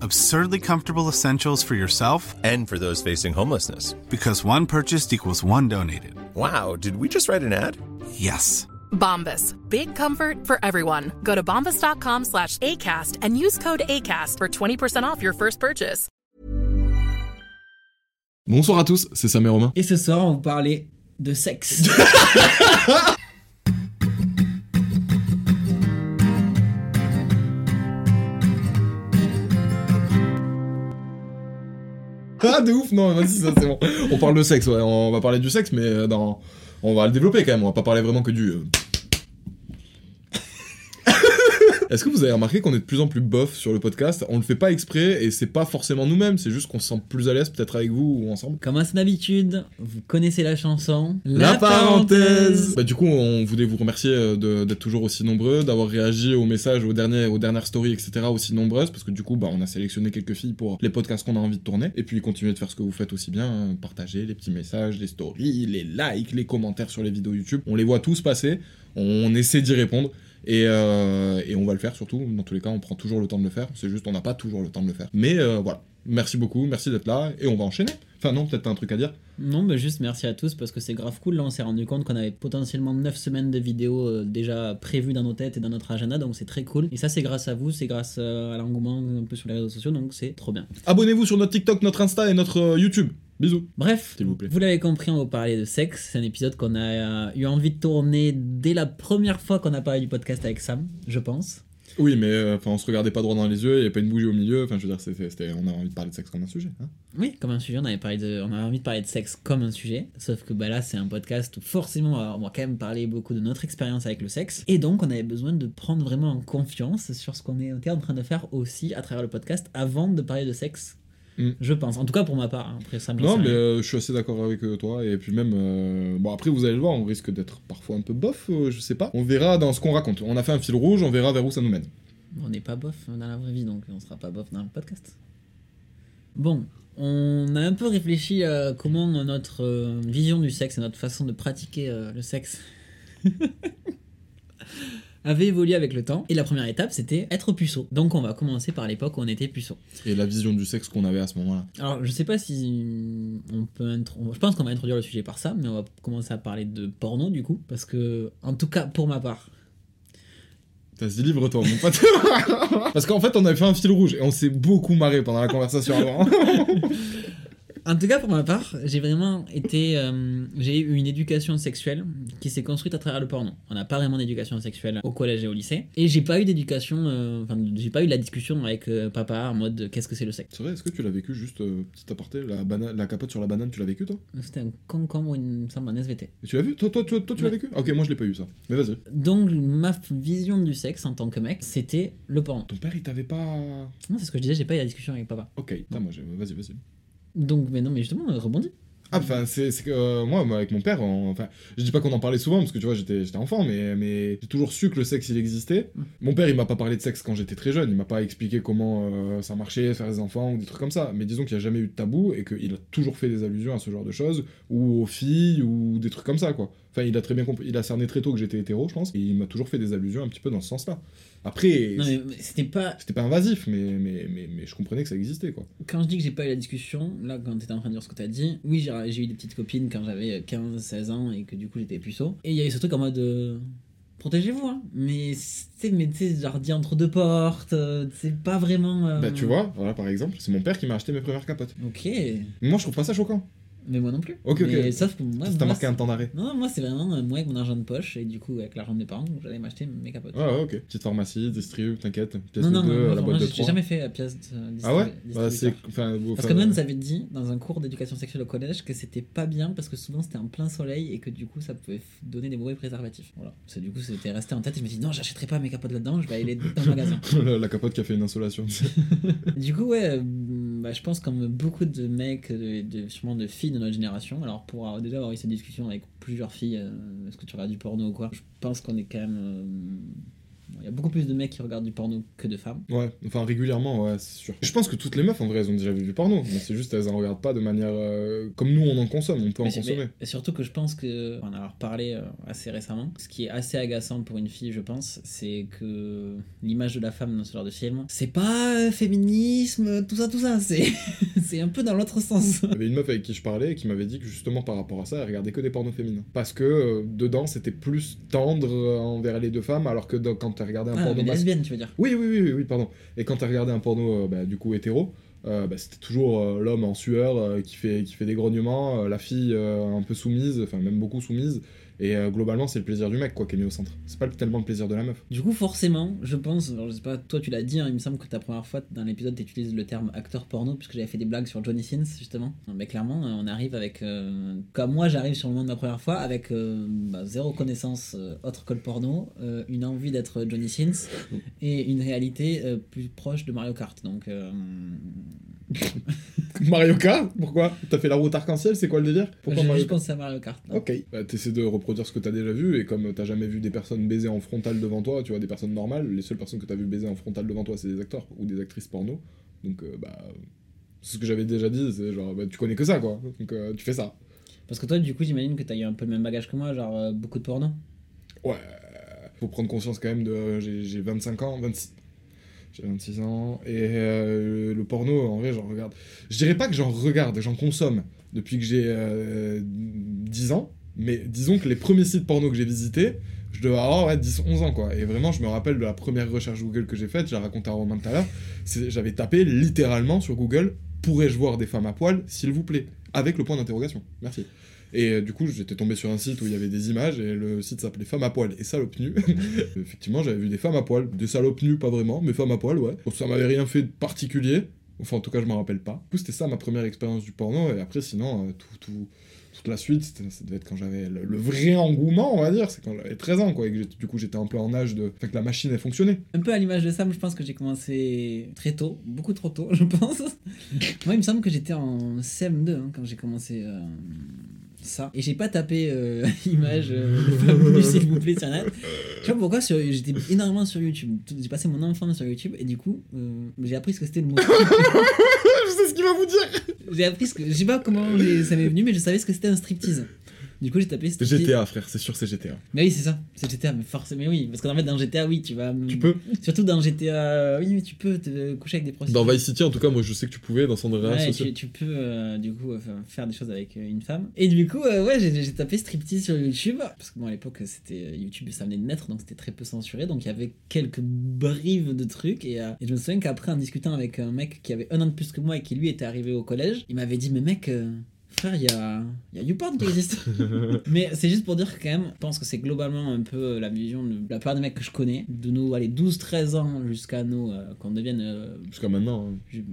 Absurdly comfortable essentials for yourself and for those facing homelessness. Because one purchased equals one donated. Wow, did we just write an ad? Yes. Bombas. Big comfort for everyone. Go to bombas.com/ACAST and use code ACAST for 20% off your first purchase. Bonsoir à tous, c'est Sam et Romain. Et ce soir, on va parler de sexe. Ah de ouf, non vas-y, ça c'est bon. On parle de sexe, ouais, on va parler du sexe, mais dans... on va le développer quand même, on va pas parler vraiment que du... Est-ce que vous avez remarqué qu'on est de plus en plus bof sur le podcast? On le fait pas exprès et c'est pas forcément nous-mêmes, c'est juste qu'on se sent plus à l'aise peut-être avec vous ou ensemble. Comme à son habitude, vous connaissez la chanson, la parenthèse. Bah du coup, on voulait vous remercier d'être toujours aussi nombreux, d'avoir réagi aux messages, aux dernières stories, etc. aussi nombreuses, parce que du coup, bah on a sélectionné quelques filles pour les podcasts qu'on a envie de tourner. Et puis continuez de faire ce que vous faites aussi bien, hein, partager les petits messages, les stories, les likes, les commentaires sur les vidéos YouTube. On les voit tous passer, on essaie d'y répondre. Et on va le faire surtout, dans tous les cas on prend toujours le temps de le faire, c'est juste on n'a pas toujours le temps de le faire. Mais voilà, merci beaucoup, merci d'être là, et on va enchaîner. Enfin non, peut-être t'as un truc à dire. Non, mais juste merci à tous, parce que c'est grave cool, là on s'est rendu compte qu'on avait potentiellement 9 semaines de vidéos déjà prévues dans nos têtes et dans notre agenda, donc c'est très cool. Et ça c'est grâce à vous, c'est grâce à l'engouement un peu sur les réseaux sociaux, donc c'est trop bien. Abonnez-vous sur notre TikTok, notre Insta et notre YouTube. Bisous. Bref, s'il vous plaît. Vous l'avez compris, on va parler de sexe. C'est un épisode qu'on a eu envie de tourner dès la première fois qu'on a parlé du podcast avec Sam, je pense. Oui, mais on se regardait pas droit dans les yeux, il n'y avait pas une bougie au milieu. Enfin, je veux dire, on avait envie de parler de sexe comme un sujet. Hein. Oui, comme un sujet. On avait envie de parler de sexe comme un sujet. Sauf que bah, là, c'est un podcast où forcément, on va quand même parler beaucoup de notre expérience avec le sexe. Et donc, on avait besoin de prendre vraiment en confiance sur ce qu'on était en train de faire aussi à travers le podcast avant de parler de sexe. Je pense, en tout cas pour ma part, hein. Après, ça me non mais je suis assez d'accord avec toi. Et puis même, bon après vous allez le voir, on risque d'être parfois un peu bof, je sais pas. On verra dans ce qu'on raconte, on a fait un fil rouge, on verra vers où ça nous mène. On n'est pas bof dans la vraie vie, donc on sera pas bof dans le podcast. Bon, on a un peu réfléchi à comment notre vision du sexe et notre façon de pratiquer le sexe avait évolué avec le temps, et la première étape c'était être puceau. Donc on va commencer par l'époque où on était puceau. Et la vision du sexe qu'on avait à ce moment-là. Alors je sais pas si on peut... Je pense qu'on va introduire le sujet par ça, mais on va commencer à parler de porno du coup, parce que, en tout cas pour ma part... Vas-y, livre-toi, mon pote. Parce qu'en fait on avait fait un fil rouge, et on s'est beaucoup marré pendant la conversation avant. En tout cas, pour ma part, j'ai eu une éducation sexuelle qui s'est construite à travers le porno. On n'a pas vraiment d'éducation sexuelle au collège et au lycée. Et j'ai pas eu d'éducation, j'ai pas eu la discussion avec papa en mode qu'est-ce que c'est le sexe. C'est vrai, est-ce que tu l'as vécu juste, petit aparté, la capote sur la banane, tu l'as vécu toi? C'était un concombre ou une semble un SVT. Et tu l'as vu? Toi tu l'as vécu? Ok, moi je l'ai pas eu ça. Mais vas-y. Donc, ma vision du sexe en tant que mec, c'était le porno. Ton père il t'avait pas. Non, c'est ce que je disais, j'ai pas eu la discussion avec papa. Ok, vas-y. Donc, mais non, mais justement, rebondis. Ah, enfin, c'est que moi, avec mon père, enfin, je dis pas qu'on en parlait souvent parce que tu vois, j'étais enfant, mais j'ai toujours su que le sexe il existait. Mon père, il m'a pas parlé de sexe quand j'étais très jeune, il m'a pas expliqué comment ça marchait, faire des enfants ou des trucs comme ça. Mais disons qu'il y a jamais eu de tabou et qu'il a toujours fait des allusions à ce genre de choses ou aux filles ou des trucs comme ça, quoi. Enfin, il a très bien compris, il a cerné très tôt que j'étais hétéro, je pense, et il m'a toujours fait des allusions un petit peu dans ce sens-là. Après, non, mais c'était pas invasif, mais je comprenais que ça existait, quoi. Quand je dis que j'ai pas eu la discussion, là, quand t'étais en train de dire ce que t'as dit, oui, j'ai eu des petites copines quand j'avais 15-16 ans et que du coup j'étais puceau. Et il y avait ce truc en mode protégez-vous, hein. Mais tu sais, genre dit entre deux portes, c'est pas vraiment. Bah, tu vois, voilà, par exemple, c'est mon père qui m'a acheté mes premières capotes. Ok. Mais moi, je trouve pas ça choquant. Mais moi non plus. Ok. Mais sauf que moi, t'as marqué un temps d'arrêt. Non, moi c'est vraiment moi avec mon argent de poche et du coup avec l'argent de mes parents, j'allais m'acheter mes capotes. Ah ouais, ok. Petite pharmacie, distrib, t'inquiète. Pièce non, de 2 à la boîte de 3. J'ai jamais fait la pièce de distrib. Ah ouais. Bah, c'est... Parce que même ça avait dit dans un cours d'éducation sexuelle au collège que c'était pas bien parce que souvent c'était en plein soleil et que du coup ça pouvait donner des mauvais préservatifs. Voilà. C'est du coup c'était resté en tête et je me dis non, j'achèterai pas mes capotes là-dedans, je vais aller dans le magasin. La capote qui a fait une insolation. Du coup ouais, bah, je pense comme beaucoup de mecs, sûrement de filles de notre génération, alors pour déjà avoir eu cette discussion avec plusieurs filles, est-ce que tu regardes du porno ou quoi, je pense qu'on est quand même il y a beaucoup plus de mecs qui regardent du porno que de femmes. Ouais, enfin régulièrement, ouais, c'est sûr. Je pense que toutes les meufs en vrai elles ont déjà vu du porno, mais c'est juste elles en regardent pas de manière comme nous on en consomme, on peut en consommer. Mais surtout que je pense que, on en a reparlé assez récemment, ce qui est assez agaçant pour une fille je pense, c'est que l'image de la femme dans ce genre de film, c'est pas féminisme, tout ça, c'est c'est un peu dans l'autre sens. Il y avait une meuf avec qui je parlais qui m'avait dit que justement par rapport à ça, elle regardait que des pornos féminins, parce que dedans c'était plus tendre envers les deux femmes, alors que quand regarder un porno lesbienne, tu veux dire. Oui, pardon. Et quand t'as regardé un porno du coup hétéro, c'était toujours l'homme en sueur qui fait des grognements, la fille un peu soumise, enfin même beaucoup soumise, et globalement c'est le plaisir du mec quoi qui est mis au centre, c'est pas tellement le plaisir de la meuf. Du coup forcément je pense, alors, je sais pas, toi tu l'as dit hein, il me semble que ta première fois dans l'épisode t'utilises le terme acteur porno puisque j'avais fait des blagues sur Johnny Sins justement. Non, mais clairement on arrive avec comme moi j'arrive sur le monde de la première fois avec zéro connaissance autre que le porno, une envie d'être Johnny Sins et une réalité plus proche de Mario Kart donc Mario Kart. Pourquoi t'as fait la route arc-en-ciel, c'est quoi le délire? Pourquoi Mario... Je pense à Mario Kart là. Ok, bah, t'essaies de reproduire ce que t'as déjà vu et comme t'as jamais vu des personnes baiser en frontal devant toi, tu vois, des personnes normales, les seules personnes que t'as vu baiser en frontal devant toi c'est des acteurs ou des actrices porno, donc c'est ce que j'avais déjà dit, c'est genre tu connais que ça quoi, donc tu fais ça. Parce que toi du coup j'imagine que t'as eu un peu le même bagage que moi, genre beaucoup de porno. Ouais, faut prendre conscience quand même de j'ai 25 ans, 26 J'ai 26 ans, et le porno, en vrai, j'en regarde. Je dirais pas que j'en regarde, j'en consomme depuis que j'ai 10 ans, mais disons que les premiers sites porno que j'ai visités, je devais avoir 10-11 ans, quoi. Et vraiment, je me rappelle de la première recherche Google que j'ai faite, j'ai raconté à Romain tout à l'heure, j'avais tapé littéralement sur Google « Pourrais-je voir des femmes à poil, s'il vous plaît ?» avec le point d'interrogation. Merci. Et du coup, j'étais tombé sur un site où il y avait des images, et le site s'appelait Femmes à poil et salopes nues. Effectivement, j'avais vu des femmes à poil, des salopes nues, pas vraiment, mais femmes à poil, ouais. Donc, ça m'avait rien fait de particulier, enfin en tout cas, je m'en rappelle pas. Du coup, c'était ça ma première expérience du porno, et après, sinon, toute la suite, ça devait être quand j'avais le vrai engouement, on va dire, c'est quand j'avais 13 ans, quoi, et que du coup, j'étais un peu en âge de. Enfin, que la machine, elle fonctionnait. Un peu à l'image de Sam, je pense que j'ai commencé très tôt, beaucoup trop tôt, je pense. Moi, il me semble que j'étais en CM2 hein, quand j'ai commencé. Ça. Et j'ai pas tapé image s'il vous plaît sur net. Tu vois pourquoi j'étais énormément sur YouTube. J'ai passé mon enfance sur YouTube et du coup, j'ai appris ce que c'était le mot. Je sais ce qu'il va vous dire. J'ai appris ce que je sais pas comment ça m'est venu mais je savais ce que c'était un striptease. Du coup, j'ai tapé striptease. GTA frère, c'est sûr c'est GTA. Mais oui, c'est ça. C'est GTA mais forcément mais oui, parce qu'en fait dans GTA oui, tu peux. Surtout dans GTA oui, tu peux te coucher avec des prostituées. Dans Vice City en tout cas, moi je sais que tu pouvais dans San Andreas aussi. Tu peux du coup faire des choses avec une femme. Et du coup, ouais, j'ai tapé striptease sur YouTube parce que bon à l'époque c'était YouTube ça venait de naître donc c'était très peu censuré donc il y avait quelques bribes de trucs et je me souviens qu'après en discutant avec un mec qui avait un an de plus que moi et qui lui était arrivé au collège, il m'avait dit mais mec frère, il y a YouPorn qui existe. Mais c'est juste pour dire que quand même, je pense que c'est globalement un peu la vision de la plupart des mecs que je connais, de nos 12-13 ans jusqu'à nos qu'on devienne jusqu'à maintenant.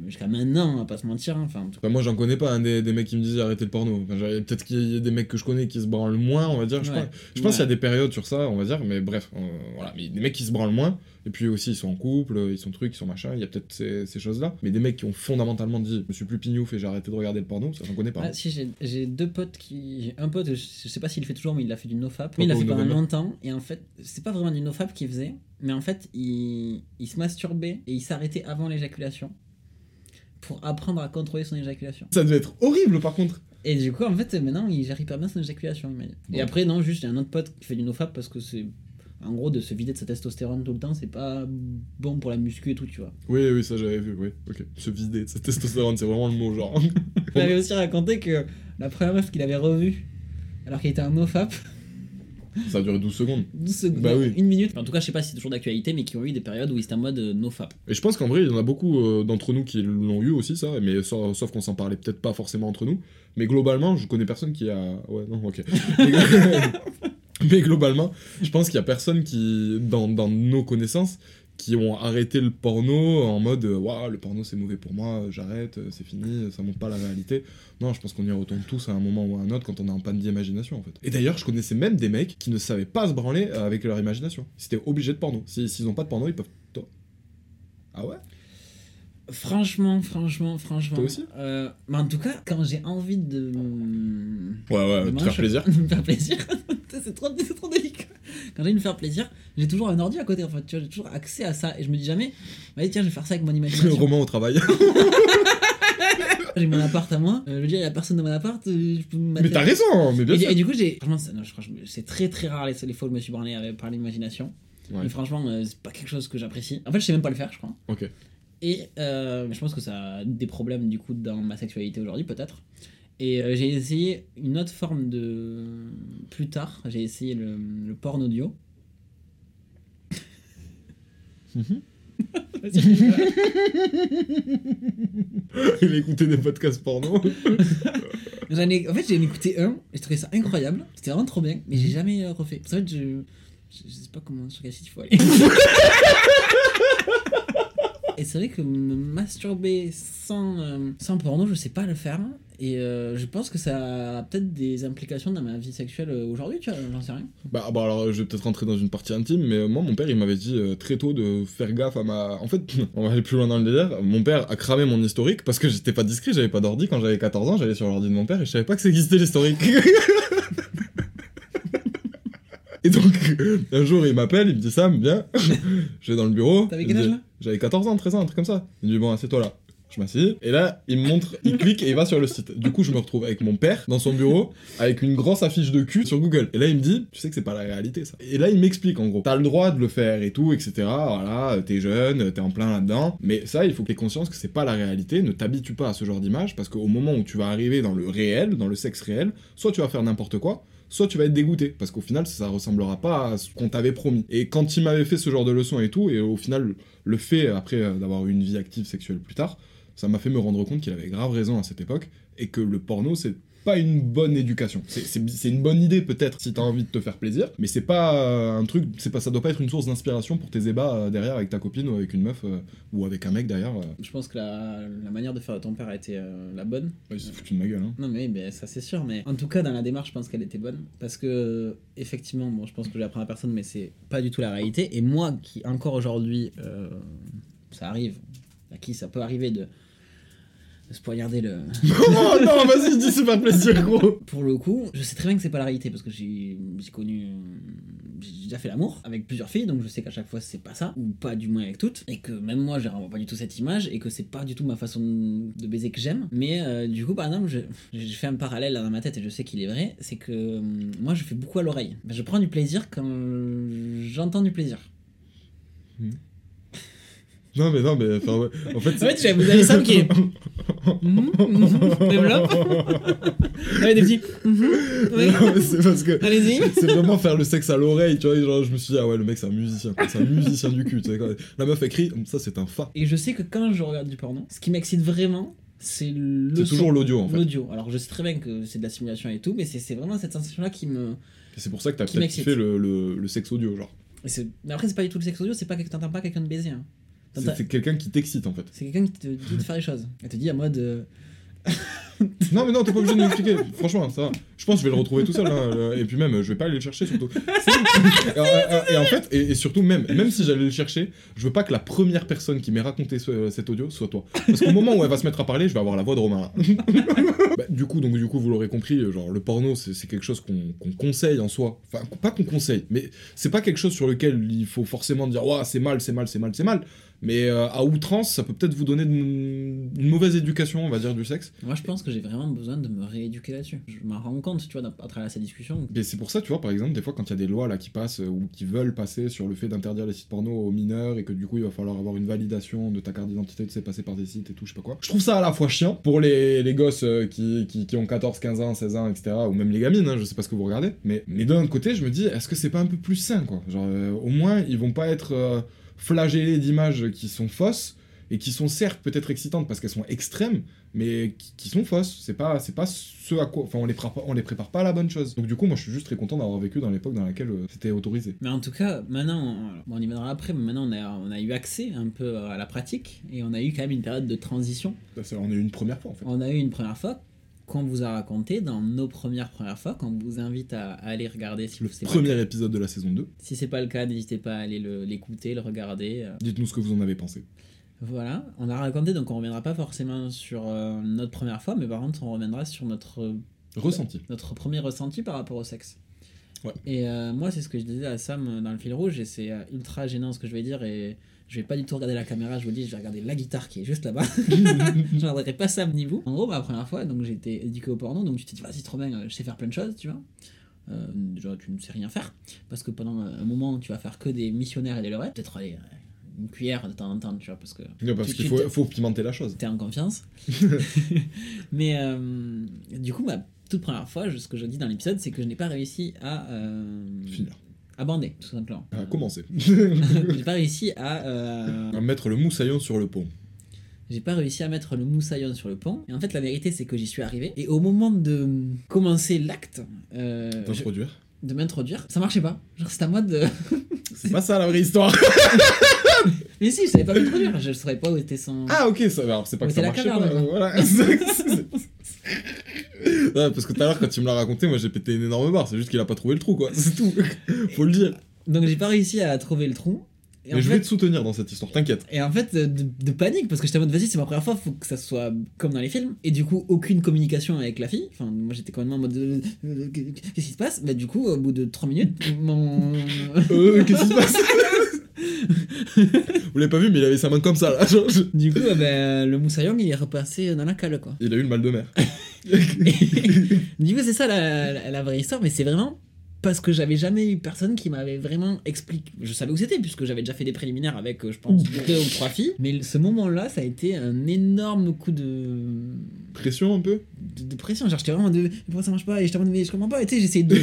Jusqu'à maintenant, on va pas se mentir. Hein. Enfin, moi j'en connais pas hein, des mecs qui me disaient arrêtez le porno. Enfin, peut-être qu'il y a des mecs que je connais qui se branlent moins, on va dire. Je pense qu'il y a des périodes sur ça, on va dire. Mais bref, voilà, mais des mecs qui se branlent moins. Et puis aussi, ils sont en couple, ils sont trucs, ils sont machin, il y a peut-être ces choses-là. Mais des mecs qui ont fondamentalement dit, je me suis plus pignouf et j'ai arrêté de regarder le porno, ça j'en connais pas. Ah, si, j'ai deux potes qui. Un pote, je sais pas s'il le fait toujours, mais il a fait du nofap. Mais il l'a fait pendant longtemps, et en fait, c'est pas vraiment du nofap qu'il faisait, mais en fait, il se masturbait et il s'arrêtait avant l'éjaculation pour apprendre à contrôler son éjaculation. Ça devait être horrible par contre! Et du coup, en fait, maintenant, il gère hyper bien son éjaculation, il m'a dit. Et après, non, juste, j'ai un autre pote qui fait du nofap parce que c'est. en gros, de se vider de sa testostérone tout le temps, c'est pas bon pour la muscu et tout, tu vois. Oui, oui, ça j'avais vu, oui. Ok. Se vider de sa testostérone, c'est vraiment le mot, genre. Il avait aussi raconté que la première meuf qu'il avait revue, alors qu'il était un mofap. Ça a duré 12 secondes. 12 secondes, bah oui. Une minute. En tout cas, je sais pas si c'est toujours d'actualité, mais qui ont eu des périodes où ils étaient en mode nofap. Et je pense qu'en vrai, il y en a beaucoup d'entre nous qui l'ont eu aussi, ça, mais sauf qu'on s'en parlait peut-être pas forcément entre nous. Mais globalement, je connais personne qui a. Ouais, non, ok. Mais globalement, je pense qu'il y a personne qui, dans nos connaissances, qui ont arrêté le porno en mode waouh, le porno c'est mauvais pour moi, j'arrête, c'est fini, ça montre pas la réalité. Non, je pense qu'on y retourne tous à un moment ou à un autre quand on est en panne d'imagination en fait. Et d'ailleurs, je connaissais même des mecs qui ne savaient pas se branler avec leur imagination. C'était obligé de porno. S'ils ont pas de porno, ils peuvent. Ah ouais? Franchement. Toi aussi? Mais en tout cas, quand j'ai envie de. Ouais, te faire plaisir. De me faire plaisir. C'est trop délicat. Quand j'ai envie de me faire plaisir, j'ai toujours un ordi à côté, en fait. Tu vois, j'ai toujours accès à ça. Et je me dis jamais, allez, tiens, je vais faire ça avec mon imagination. Le roman au travail. J'ai mon appart à moi. Je dis à la personne de mon appart, je peux me mater. Mais t'as raison, mais bien sûr. Et du coup, franchement, c'est très très rare les fois où je me suis branlé par l'imagination. Ouais. Mais franchement, c'est pas quelque chose que j'apprécie. En fait, je sais même pas le faire, je crois. Ok. Et je pense que ça a des problèmes du coup dans ma sexualité aujourd'hui peut-être. Et j'ai essayé une autre forme de... Plus tard, j'ai essayé le porn audio. Il a écouté des podcasts porno. En fait, j'en ai écouté un et je trouvais ça incroyable. C'était vraiment trop bien, mais j'ai jamais refait. En fait, je sais pas comment sur quel site il faut aller. Et c'est vrai que me masturber sans porno, je sais pas le faire. Et je pense que ça a peut-être des implications dans ma vie sexuelle aujourd'hui, tu vois, j'en sais rien. Bah alors, je vais peut-être rentrer dans une partie intime, mais moi, mon père, il m'avait dit très tôt de faire gaffe à ma... En fait, on va aller plus loin dans le délire, mon père a cramé mon historique parce que j'étais pas discret, j'avais pas d'ordi. Quand j'avais 14 ans, j'allais sur l'ordi de mon père et je savais pas que ça existait l'historique. Et donc, un jour, il m'appelle, il me dit « Sam, viens !» Je vais dans le bureau. T'avais quel âge là ? J'avais 14 ans, 13 ans, un truc comme ça. Il me dit « Bon, assieds-toi là !» Je m'assieds. Et là, il me montre, il clique et il va sur le site. Du coup, je me retrouve avec mon père, dans son bureau, avec une grosse affiche de cul sur Google. Et là, il me dit « Tu sais que c'est pas la réalité, ça !» Et là, il m'explique, en gros. T'as le droit de le faire et tout, etc. Voilà, t'es jeune, t'es en plein là-dedans. Mais ça, il faut que t'aies conscience que c'est pas la réalité. Ne t'habitue pas à ce genre d'image, parce qu'au moment où tu vas arriver dans le réel, dans le sexe réel, soit tu vas faire n'importe quoi, soit tu vas être dégoûté, parce qu'au final, ça ressemblera pas à ce qu'on t'avait promis. Et quand il m'avait fait ce genre de leçons et tout, et au final, le fait, après d'avoir eu une vie active sexuelle plus tard, ça m'a fait me rendre compte qu'il avait grave raison à cette époque, et que le porno, c'est pas une bonne éducation. C'est une bonne idée, peut-être, si t'as envie de te faire plaisir, mais c'est pas un truc, ça doit pas être une source d'inspiration pour tes ébats derrière avec ta copine, ou avec une meuf, ou avec un mec derrière. Je pense que la manière de faire de ton père a été la bonne. Ouais, il s'est foutu de ma gueule, hein. Non mais oui, ben, ça c'est sûr, mais en tout cas, dans la démarche, je pense qu'elle était bonne, parce que, effectivement, bon, je pense que je l'apprends à personne, mais c'est pas du tout la réalité, et moi, qui, encore aujourd'hui, ça arrive, à qui ça peut arriver de se poignarder le... Oh non, vas-y, dis c'est pas plaisir, gros. Pour le coup, je sais très bien que c'est pas la réalité, parce que j'ai déjà fait l'amour avec plusieurs filles, donc je sais qu'à chaque fois c'est pas ça, ou pas du moins avec toutes, et que même moi je renvoie pas du tout cette image, et que c'est pas du tout ma façon de baiser que j'aime. Mais du coup, par exemple, je fais un parallèle là dans ma tête, et je sais qu'il est vrai, c'est que moi je fais beaucoup à l'oreille. Ben, je prends du plaisir quand j'entends du plaisir. Non mais enfin ouais. En fait vous avez Sam qui est développe. Allez des petits. Ouais. Non, mais c'est parce que allez-y. C'est vraiment faire le sexe à l'oreille, tu vois, genre je me suis dit ah ouais, le mec c'est un musicien du cul, tu sais quoi. La meuf écrit ça c'est un fa. Et je sais que quand je regarde du porno, ce qui m'excite vraiment c'est le son. C'est toujours l'audio en fait. L'audio. Alors je sais très bien que c'est de la simulation et tout, mais c'est vraiment cette sensation là qui me... Et c'est pour ça que t'as peut-être kiffé le sexe audio genre. Mais après c'est pas du tout le sexe audio, c'est pas que t'entends pas quelqu'un de baiser. Hein. C'est quelqu'un qui t'excite en fait. C'est quelqu'un qui te dit de faire les choses. Elle te dit en mode. Non, mais non, t'es pas obligé de m'expliquer. Franchement, ça va. Je pense que je vais le retrouver tout seul. Hein. Et puis même, je vais pas aller le chercher surtout. Et en fait, et surtout, même si j'allais le chercher, je veux pas que la première personne qui m'ait raconté cet audio soit toi. Parce qu'au moment où elle va se mettre à parler, je vais avoir la voix de Romain. Bah, du coup, vous l'aurez compris, genre le porno, c'est quelque chose qu'on conseille en soi. Enfin, pas qu'on conseille, mais c'est pas quelque chose sur lequel il faut forcément dire ouais, c'est mal. Mais à outrance, ça peut peut-être vous donner une mauvaise éducation, on va dire, du sexe. Moi, je pense que que j'ai vraiment besoin de me rééduquer là-dessus. Je m'en rends compte, tu vois, à travers cette discussion. Et c'est pour ça, tu vois, par exemple, des fois, quand il y a des lois là qui passent ou qui veulent passer sur le fait d'interdire les sites porno aux mineurs et que du coup, il va falloir avoir une validation de ta carte d'identité, tu sais, passer par des sites et tout, je sais pas quoi. Je trouve ça à la fois chiant pour les gosses qui ont 14, 15 ans, 16 ans, etc., ou même les gamines, hein, je sais pas ce que vous regardez. Mais d'un autre côté, je me dis, est-ce que c'est pas un peu plus sain, quoi ? Genre, au moins, ils vont pas être flagellés d'images qui sont fausses et qui sont certes peut-être excitantes parce qu'elles sont extrêmes, mais qui sont fausses. C'est pas ce à quoi... Enfin, on les prépare pas à la bonne chose. Donc du coup, moi, je suis juste très content d'avoir vécu dans l'époque dans laquelle c'était autorisé. Mais en tout cas, maintenant, on y viendra après, mais maintenant, on a eu accès un peu à la pratique, et on a eu quand même une période de transition. On a eu une première fois, en fait. On a eu une première fois qu'on vous a raconté dans nos premières fois, qu'on vous invite à aller regarder si le premier épisode de la saison 2. Si c'est pas le cas, n'hésitez pas à aller l'écouter, le regarder. Dites-nous ce que vous en avez pensé. Voilà, on a raconté, donc on reviendra pas forcément sur notre première fois, mais par contre on reviendra sur notre ressenti, notre premier ressenti par rapport au sexe. Ouais. Et moi c'est ce que je disais à Sam dans le fil rouge, et c'est ultra gênant ce que je vais dire, et je vais pas du tout regarder la caméra, je vous dis, je vais regarder la guitare qui est juste là-bas. Je regarderai pas Sam ni vous. En gros, la première fois, donc j'ai été éduqué au porno, donc tu t'es dit, vas-y, trop bien, je sais faire plein de choses, tu vois. Déjà tu ne sais rien faire, parce que pendant un moment tu vas faire que des missionnaires et des leurrettes, peut-être aller... une cuillère de temps en temps, tu vois, parce que... Non, parce qu'il faut pimenter la chose. T'es en confiance. Mais du coup, ma toute première fois, ce que je dis dans l'épisode, c'est que je n'ai pas réussi à... finir. À bander, tout simplement. À commencer. J'ai pas réussi à mettre le moussaillon sur le pont. J'ai pas réussi à mettre le moussaillon sur le pont. Et en fait, la vérité, c'est que j'y suis arrivé. Et au moment de commencer l'acte... de m'introduire, ça marchait pas. Genre, c'est à moi de... c'est pas ça, la vraie histoire. Mais si, je savais pas m'introduire, je saurais pas où était son... Ah ok, ça... alors c'est pas que ça marchait pas, voilà. Non, parce que tout à l'heure quand tu me l'as raconté, moi j'ai pété une énorme barre, c'est juste qu'il a pas trouvé le trou, quoi, c'est tout, faut le dire. Donc j'ai pas réussi à trouver le trou. Et mais je vais te soutenir dans cette histoire, t'inquiète. Et en fait, de panique, parce que j'étais en mode, vas-y, c'est ma première fois, faut que ça soit comme dans les films. Et du coup, aucune communication avec la fille. Enfin, moi, j'étais quand même en mode, qu'est-ce qui se passe ? Bah, du coup, au bout de 3 minutes, mon... qu'est-ce qui se passe ? Vous l'avez pas vu, mais il avait sa main comme ça, là. Du coup, le moussaillon, il est repassé dans la cale, quoi. Il a eu le mal de mer. Du coup, c'est ça la vraie histoire, mais c'est vraiment... parce que j'avais jamais eu personne qui m'avait vraiment expliqué. Je savais où c'était, puisque j'avais déjà fait des préliminaires avec, je pense, 2 ou 3 filles. Mais ce moment-là, ça a été un énorme coup de... pression, un peu de pression. Genre, j'étais vraiment de... pourquoi ça marche pas ? Et j'étais vraiment de... mais je comprends pas. Et tu sais, j'essayais de...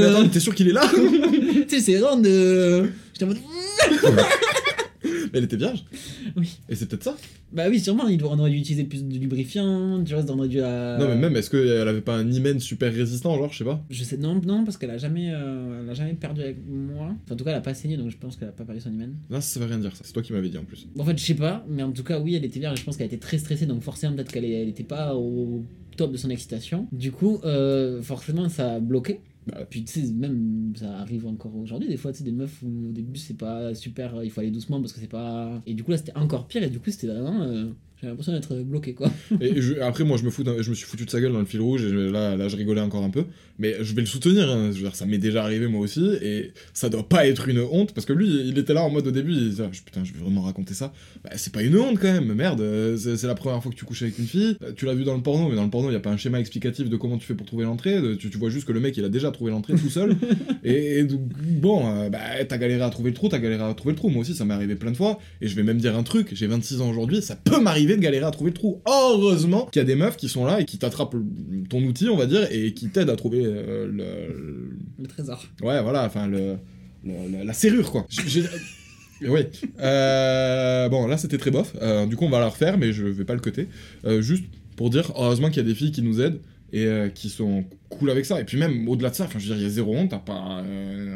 Mais attends, t'es sûr qu'il est là ? Tu sais, j'essayais vraiment de... j'étais en mode... Elle était vierge. Oui. Et c'est peut-être ça. Bah oui, sûrement. On aurait dû utiliser plus de lubrifiant, tu vois, on aurait dû... Non, mais même, est-ce qu'elle avait pas un hymen super résistant, genre, je sais pas. Je sais, non, parce qu'elle a jamais perdu avec moi. Enfin, en tout cas, elle a pas saigné, donc je pense qu'elle a pas perdu son hymen. Non, ça veut rien dire, ça. C'est toi qui m'avais dit en plus. En fait, je sais pas, mais en tout cas, oui, elle était vierge. Je pense qu'elle était très stressée, donc forcément, peut-être qu'elle était pas au top de son excitation. Du coup, forcément, ça a bloqué. Bah, puis tu sais, même ça arrive encore aujourd'hui des fois, tu sais, des meufs où au début c'est pas super, il faut aller doucement parce que c'est pas, et du coup là c'était encore pire, et du coup c'était vraiment j'avais l'impression d'être bloqué, quoi. Et après moi je me suis foutu de sa gueule dans le fil rouge, et là je rigolais encore un peu, mais je vais le soutenir, hein. Je veux dire, ça m'est déjà arrivé moi aussi, et ça doit pas être une honte, parce que lui il était là en mode au début, il disait, putain je vais vraiment raconter ça. Bah, c'est pas une honte quand même, merde, c'est la première fois que tu couches avec une fille, tu l'as vu dans le porno, mais dans le porno il y a pas un schéma explicatif de comment tu fais pour trouver l'entrée, tu vois juste que le mec il a déjà trouver l'entrée tout seul. Et donc, bon, t'as galéré à trouver le trou, moi aussi ça m'est arrivé plein de fois, et je vais même dire un truc, j'ai 26 ans aujourd'hui, ça peut m'arriver de galérer à trouver le trou. Heureusement qu'il y a des meufs qui sont là et qui t'attrapent ton outil, on va dire, et qui t'aident à trouver le trésor. Ouais, voilà, enfin, la serrure, quoi. Oui. Bon, là c'était très bof, du coup on va la refaire, mais je vais pas le cutter, juste pour dire, heureusement qu'il y a des filles qui nous aident, et qui sont cool avec ça, et puis même au-delà de ça, enfin je veux dire, il y a 0 honte, t'as pas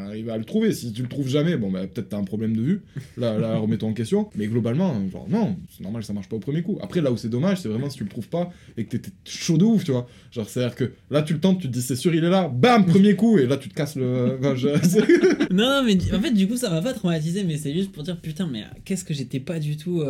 arrivé à le trouver, si tu le trouves jamais, bon bah peut-être t'as un problème de vue, là remets-toi en question, mais globalement, genre non, c'est normal, ça marche pas au premier coup. Après là où c'est dommage, c'est vraiment si tu le trouves pas et que t'étais chaud de ouf, tu vois, genre c'est-à-dire que là tu le tentes, tu te dis c'est sûr il est là, bam, premier coup, et là tu te casses le... Enfin, non mais en fait du coup ça m'a pas traumatisé, mais c'est juste pour dire putain mais qu'est-ce que j'étais pas du tout...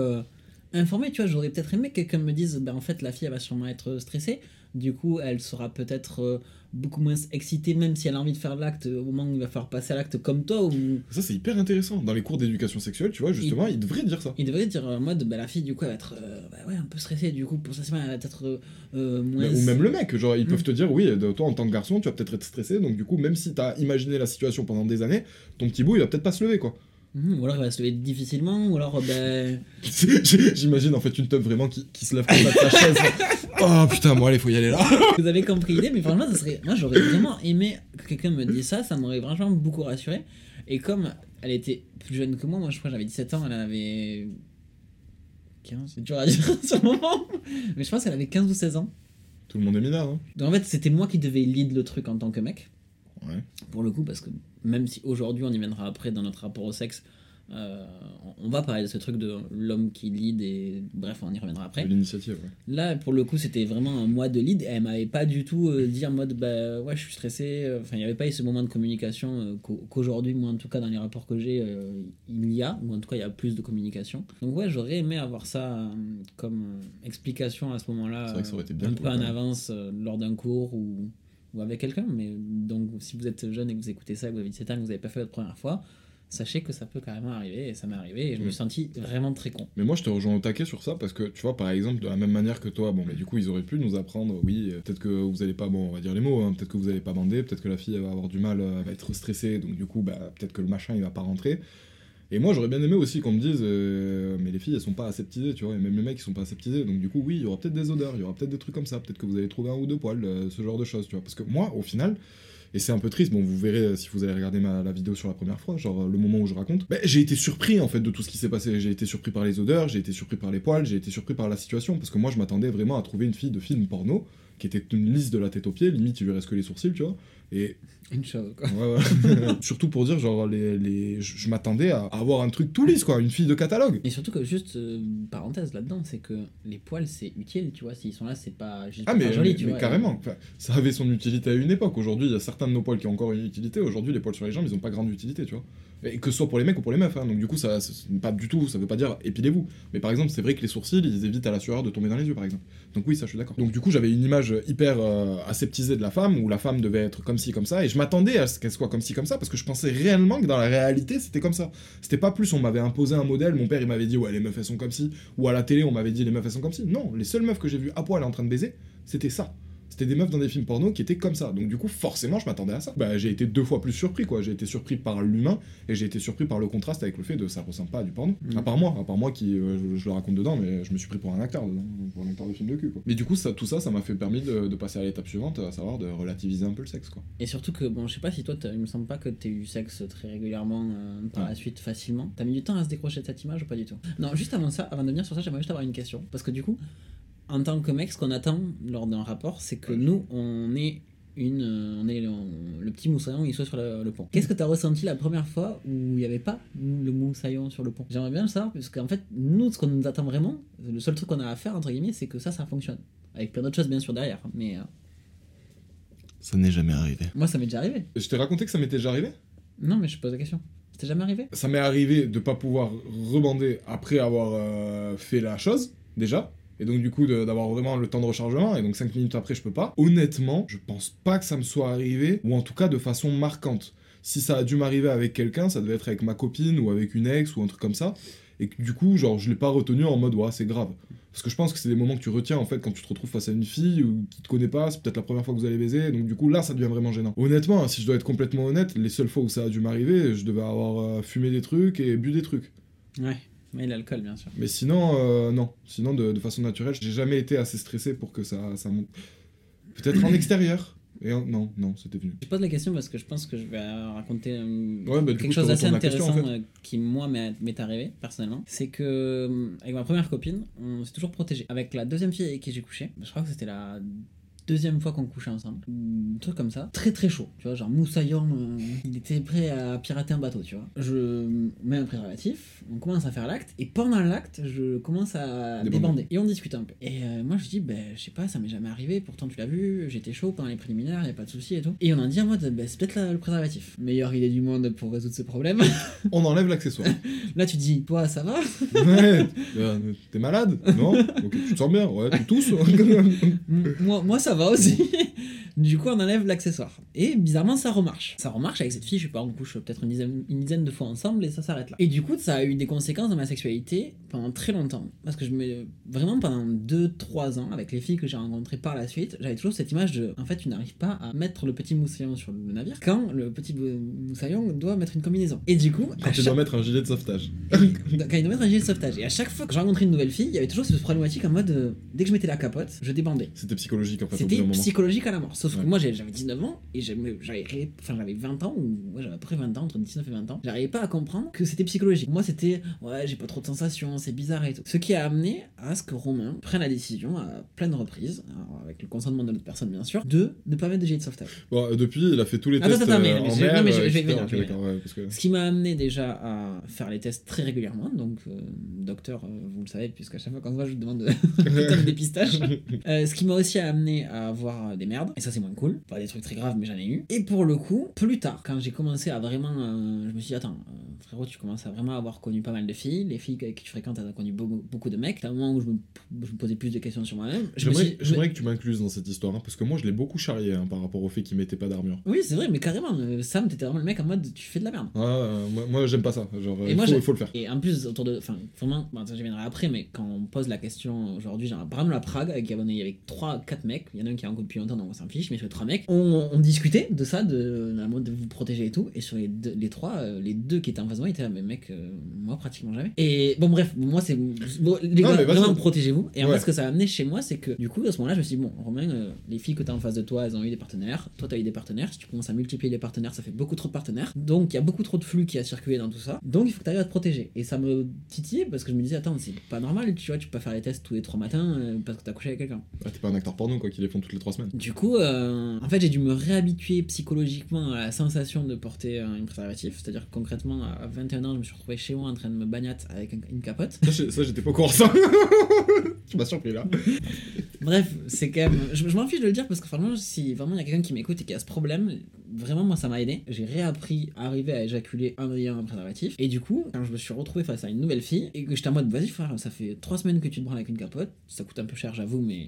informé, tu vois. J'aurais peut-être aimé que quelqu'un me dise, bah, en fait, la fille, elle va sûrement être stressée. Du coup, elle sera peut-être beaucoup moins excitée, même si elle a envie de faire l'acte, au moment où il va falloir passer à l'acte comme toi. Ou... Ça, c'est hyper intéressant. Dans les cours d'éducation sexuelle, tu vois, justement, ils devraient dire ça. Ils devraient dire, en mode, bah, la fille, du coup, elle va être un peu stressée. Du coup, pour ça, c'est elle va être moins... Bah, ou même le mec, genre, ils peuvent te dire, oui, toi, en tant que garçon, tu vas peut-être être stressé. Donc, du coup, même si t'as imaginé la situation pendant des années, ton petit bout, il va peut-être pas se lever, quoi. Ou alors il va se lever difficilement, ou alors ben... J'imagine en fait une teuf vraiment qui se lève comme ça de sa chaise. Oh putain, bon allez, faut y aller là. Vous avez compris l'idée, mais franchement ça serait... Moi j'aurais vraiment aimé que quelqu'un me dise ça, ça m'aurait vraiment beaucoup rassuré. Et comme elle était plus jeune que moi je crois que j'avais 17 ans, elle avait... 15, c'est dur à dire en ce moment. Mais je pense qu'elle avait 15 ou 16 ans. Tout le monde est mineur, hein. Donc en fait c'était moi qui devais lead le truc en tant que mec. Ouais. Pour le coup, parce que même si aujourd'hui on y viendra après dans notre rapport au sexe, on va parler de ce truc de l'homme qui lead et bref, on y reviendra après. De l'initiative, ouais. Là, pour le coup, c'était vraiment moi de lead et elle m'avait pas du tout dit en mode bah ouais, je suis stressé. Enfin, il n'y avait pas eu ce moment de communication qu'aujourd'hui, moi en tout cas, dans les rapports que j'ai, il y a, ou en tout cas, il y a plus de communication. Donc, ouais, j'aurais aimé avoir ça comme explication à ce moment-là, c'est vrai que ça aurait été bien un peu en avance lors d'un cours ou avec quelqu'un, mais donc si vous êtes jeune et que vous écoutez ça, que vous avez 17 ans, que vous n'avez pas fait votre première fois, sachez que ça peut carrément arriver, et ça m'est arrivé, et je me suis senti vraiment très con. Mais moi, je te rejoins au taquet sur ça, parce que, tu vois, par exemple, de la même manière que toi, bon, mais du coup, ils auraient pu nous apprendre, oui, peut-être que vous n'allez pas, bon, on va dire les mots, hein, peut-être que vous n'allez pas bander, peut-être que la fille, elle va avoir du mal, elle va être stressée, donc du coup, bah, peut-être que le machin, il va pas rentrer. Et moi, j'aurais bien aimé aussi qu'on me dise, mais les filles, elles sont pas aseptisées, tu vois, et même les mecs, ils sont pas aseptisés, donc du coup, oui, il y aura peut-être des odeurs, il y aura peut-être des trucs comme ça, peut-être que vous allez trouver un ou deux poils, ce genre de choses, tu vois, parce que moi, au final, et c'est un peu triste, bon, vous verrez si vous allez regarder la vidéo sur la première fois, genre le moment où je raconte, bah, j'ai été surpris, en fait, de tout ce qui s'est passé, j'ai été surpris par les odeurs, j'ai été surpris par les poils, j'ai été surpris par la situation, parce que moi, je m'attendais vraiment à trouver une fille de film porno, qui était une lisse de la tête aux pieds, limite, il lui reste que les sourcils, tu vois. Et... Une chose, quoi. Ouais. Surtout pour dire, genre, je m'attendais à avoir un truc tout lisse, quoi, une fille de catalogue. Et surtout que, juste, parenthèse là-dedans, c'est que les poils, c'est utile, tu vois, s'ils sont là, c'est pas juste pas joli, tu vois. Carrément, enfin, ça avait son utilité à une époque. Aujourd'hui, il y a certains de nos poils qui ont encore une utilité. Aujourd'hui, les poils sur les jambes, ils ont pas grande utilité, tu vois. Et que ce soit pour les mecs ou pour les meufs, hein. Donc du coup, ça pas du tout, ça veut pas dire épilez-vous. Mais par exemple, c'est vrai que les sourcils, ils évitent à la sueur de tomber dans les yeux, par exemple. Donc oui, ça, je suis d'accord. Donc du coup, j'avais une image hyper aseptisée de la femme, où la femme devait être comme ci, comme ça, et je m'attendais à ce qu'elle soit comme ci, comme ça, parce que je pensais réellement que dans la réalité, c'était comme ça. C'était pas plus, on m'avait imposé un modèle, mon père, il m'avait dit, ouais, les meufs, elles sont comme ci, ou à la télé, on m'avait dit, les meufs, elles sont comme ci. Non, les seules meufs que j'ai vues à poil en train de baiser, c'était ça. C'était des meufs dans des films porno qui étaient comme ça. Donc du coup, forcément, je m'attendais à ça. Bah, j'ai été deux fois plus surpris, quoi. J'ai été surpris par l'humain et j'ai été surpris par le contraste avec le fait de ça ressemble pas à du porno. À part moi qui, je le raconte dedans, mais je me suis pris pour un acteur dedans, pour un acteur de film de cul, quoi. Mais du coup, ça, tout ça, ça m'a fait permis de passer à l'étape suivante, à savoir de relativiser un peu le sexe, quoi. Et surtout que, bon, je sais pas si toi, il me semble pas que t'aies eu sexe très régulièrement par la suite facilement. T'as mis du temps à se décrocher de cette image ou pas du tout? Non, juste avant ça, avant de venir sur ça, j'aimerais juste avoir une question, parce que du coup, en tant que mec, ce qu'on attend lors d'un rapport, c'est que nous, on est le petit moussaillon, il soit sur le pont. Qu'est-ce que t'as ressenti la première fois où il n'y avait pas le moussaillon sur le pont? J'aimerais bien le savoir, parce qu'en fait, nous, ce qu'on nous attend vraiment, le seul truc qu'on a à faire, entre guillemets, c'est que ça fonctionne. Avec plein d'autres choses, bien sûr, derrière, mais... Ça n'est jamais arrivé. Moi, ça m'est déjà arrivé. Je t'ai raconté que ça m'était déjà arrivé? Non, mais je pose la question. Ça t'est jamais arrivé? Ça m'est arrivé de pas pouvoir rebander après avoir fait la chose, déjà. Et donc du coup d'avoir vraiment le temps de rechargement, et donc 5 minutes après je peux pas. Honnêtement, je pense pas que ça me soit arrivé, ou en tout cas de façon marquante. Si ça a dû m'arriver avec quelqu'un, ça devait être avec ma copine, ou avec une ex, ou un truc comme ça, et que, du coup genre je l'ai pas retenu en mode ouais c'est grave. Parce que je pense que c'est des moments que tu retiens en fait quand tu te retrouves face à une fille ou qui te connaît pas, c'est peut-être la première fois que vous allez baiser, donc du coup là ça devient vraiment gênant. Honnêtement, si je dois être complètement honnête, les seules fois où ça a dû m'arriver, je devais avoir fumé des trucs et bu des trucs. Ouais. Mais l'alcool, bien sûr. Mais sinon, non. Sinon, de façon naturelle, j'ai jamais été assez stressé pour que ça monte. Peut-être en extérieur. Et non, c'était venu. Je pose la question parce que je pense que je vais raconter quelque chose d'assez intéressant question, en fait. Qui, moi, m'est arrivé, personnellement. C'est que, avec ma première copine, on s'est toujours protégé. Avec la deuxième fille avec qui j'ai couché, je crois que c'était la deuxième fois qu'on couchait ensemble, un truc comme ça, très très chaud, tu vois, genre Moussaillon, il était prêt à pirater un bateau, tu vois. Je mets un préservatif, on commence à faire l'acte, et pendant l'acte, je commence à débander, et on discute un peu. Et moi je dis, ben je sais pas, ça m'est jamais arrivé, pourtant tu l'as vu, j'étais chaud pendant les préliminaires, y'a pas de soucis et tout. Et on en dit en mode, ben c'est peut-être le préservatif. Meilleure idée du monde pour résoudre ce problème. On enlève l'accessoire. Là tu te dis, toi ça va? Ouais, t'es malade? Non? Ok, tu te sens bien? Ouais, tu tousses? Moi ça va aussi. Du coup on enlève l'accessoire. Et bizarrement ça remarche. Ça remarche avec cette fille, je sais pas, on couche peut-être une dizaine de fois ensemble et ça s'arrête là. Et du coup ça a eu des conséquences dans ma sexualité pendant très longtemps. Parce que vraiment pendant 2-3 ans avec les filles que j'ai rencontrées par la suite, j'avais toujours cette image de, en fait tu n'arrives pas à mettre le petit moussaillon sur le navire quand le petit moussaillon doit mettre une combinaison. Et du coup... dois mettre un gilet de sauvetage. Quand il doit mettre un gilet de sauvetage. Et à chaque fois que j'ai rencontré une nouvelle fille, il y avait toujours cette problématique en mode, dès que je mettais la capote, je débandais. C'était psychologique en fait. C'était psychologique à la mort. Sauf que moi j'avais 19 ans et j'avais 20 ans, ou ouais, j'avais à peu près 20 ans, entre 19 et 20 ans. J'arrivais pas à comprendre que c'était psychologique. Moi c'était, ouais, j'ai pas trop de sensations, c'est bizarre et tout. Ce qui a amené à ce que Romain prenne la décision à pleine reprise, avec le consentement de l'autre personne bien sûr, de ne pas mettre de gilet de sauvetage. Bon, depuis il a fait tous les tests. Je vais venir. Ce qui m'a amené déjà à faire les tests très régulièrement, donc docteur, vous le savez, puisqu'à chaque fois qu'on se voit je demande de dépistage. Ce qui m'a aussi amené à avoir des merdes, et ça c'est moins cool, pas des trucs très graves mais j'en ai eu. Et pour le coup, plus tard, quand j'ai commencé à vraiment, je me suis dit attends, frérot, tu commences à vraiment avoir connu pas mal de filles, les filles que tu fréquentes, t'as connu beaucoup de mecs. C'est un moment où je me posais plus de questions sur moi-même. J'aimerais que tu m'incluses dans cette histoire, hein, parce que moi je l'ai beaucoup charrié hein, par rapport au fait qu'ils mettaient pas d'armure. Oui c'est vrai, mais carrément, Sam t'étais vraiment le mec en mode tu fais de la merde. Ouais, moi j'aime pas ça, genre il faut le faire. Et en plus autour de, enfin vraiment, bon, ça j'y viendrai après, mais quand on pose la question aujourd'hui, genre par exemple à Prague avec 3-4 mecs, il y en a un qui est en couple depuis longtemps donc on s'en fiche, mais sur les 3 mecs on discutait de ça, de la mode de vous protéger et tout, et sur les deux qui étaient en face de moi étaient là mais mec moi pratiquement jamais. Et bon bref, moi c'est bon, les gars vraiment protégez-vous. Et en fait ce que ça a amené chez moi c'est que du coup à ce moment-là je me suis dit bon Romain, les filles que t'as en face de toi elles ont eu des partenaires, toi t'as eu des partenaires, si tu commences à multiplier les partenaires ça fait beaucoup trop de partenaires, donc il y a beaucoup trop de flux qui a circulé dans tout ça, donc il faut que t'arrives à te protéger. Et ça me titillait parce que je me disais attends c'est pas normal, tu vois, tu peux pas faire les tests tous les 3 matins parce que t'as couché avec quelqu'un. Ah, t'es pas un acteur porno quoi qui les font toutes les 3 semaines. Du coup en fait j'ai dû me réhabituer psychologiquement à la sensation de porter un préservatif, c'est-à-dire que concrètement à 21 ans je me suis retrouvé chez moi en train de me bagnate avec une capote. Ça j'étais pas au courant ça. Tu m'as surpris là. Bref, c'est quand même, je m'en fiche de le dire parce que franchement si vraiment il y a quelqu'un qui m'écoute et qui a ce problème, vraiment moi ça m'a aidé. J'ai réappris à arriver à éjaculer en ayant un préservatif. Et du coup quand je me suis retrouvé face à une nouvelle fille et que j'étais en mode vas-y frère, ça fait 3 semaines que tu te prends avec une capote, ça coûte un peu cher j'avoue mais...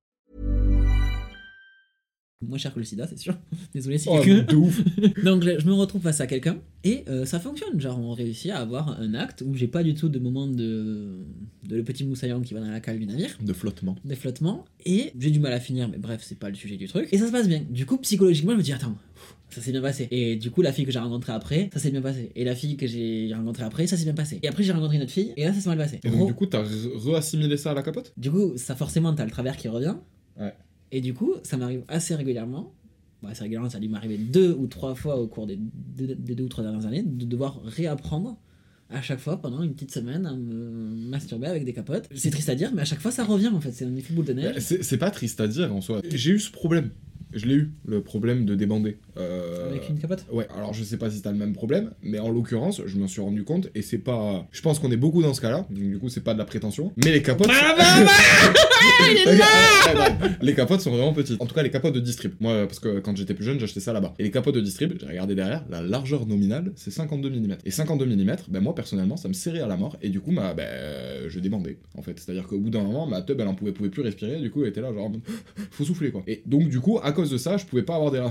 Moins cher que le sida, c'est sûr. Désolé, c'est que... ouf. Donc je me retrouve face à quelqu'un et ça fonctionne. Genre on réussit à avoir un acte où j'ai pas du tout de moment de le petit moussaillon qui va dans la cale du navire. De flottement. Et j'ai du mal à finir, mais bref, c'est pas le sujet du truc. Et ça se passe bien. Du coup, psychologiquement, je me dis, attends... ça s'est bien passé. Et du coup la fille que j'ai rencontrée après, ça s'est bien passé. Et la fille que j'ai rencontrée après, ça s'est bien passé. Et après j'ai rencontré une autre fille et là ça s'est mal passé. Et donc du coup t'as réassimilé ça à la capote. Du coup ça forcément t'as le travers qui revient. Ouais. Et du coup ça m'arrive assez régulièrement. Assez régulièrement, ça a dû m'arriver 2 ou 3 fois au cours des 2 ou 3 dernières années de devoir réapprendre à chaque fois pendant une petite semaine à me masturber avec des capotes. C'est triste à dire mais à chaque fois ça revient en fait, c'est un effet boule de neige. C'est pas triste à dire en soi. J'ai eu ce problème. Je l'ai eu, le problème de débander. Avec une capote ? Ouais, alors je sais pas si t'as le même problème, mais en l'occurrence, je m'en suis rendu compte, et c'est pas... Je pense qu'on est beaucoup dans ce cas-là, donc du coup, c'est pas de la prétention. Mais les capotes... Les capotes sont vraiment petites. En tout cas, les capotes de distrib. Moi, parce que quand j'étais plus jeune, j'achetais ça là-bas. Et les capotes de distrib, j'ai regardé derrière, la largeur nominale, c'est 52 mm. Et 52 mm, ben moi, personnellement, ça me serrait à la mort, et du coup, bah, ben, je débandais, en fait. C'est-à-dire qu'au bout d'un moment, ma teub, elle en pouvait plus respirer, du coup, elle était là, genre, faut souffler, quoi. Et donc, du coup, à cause de ça, je pouvais pas avoir des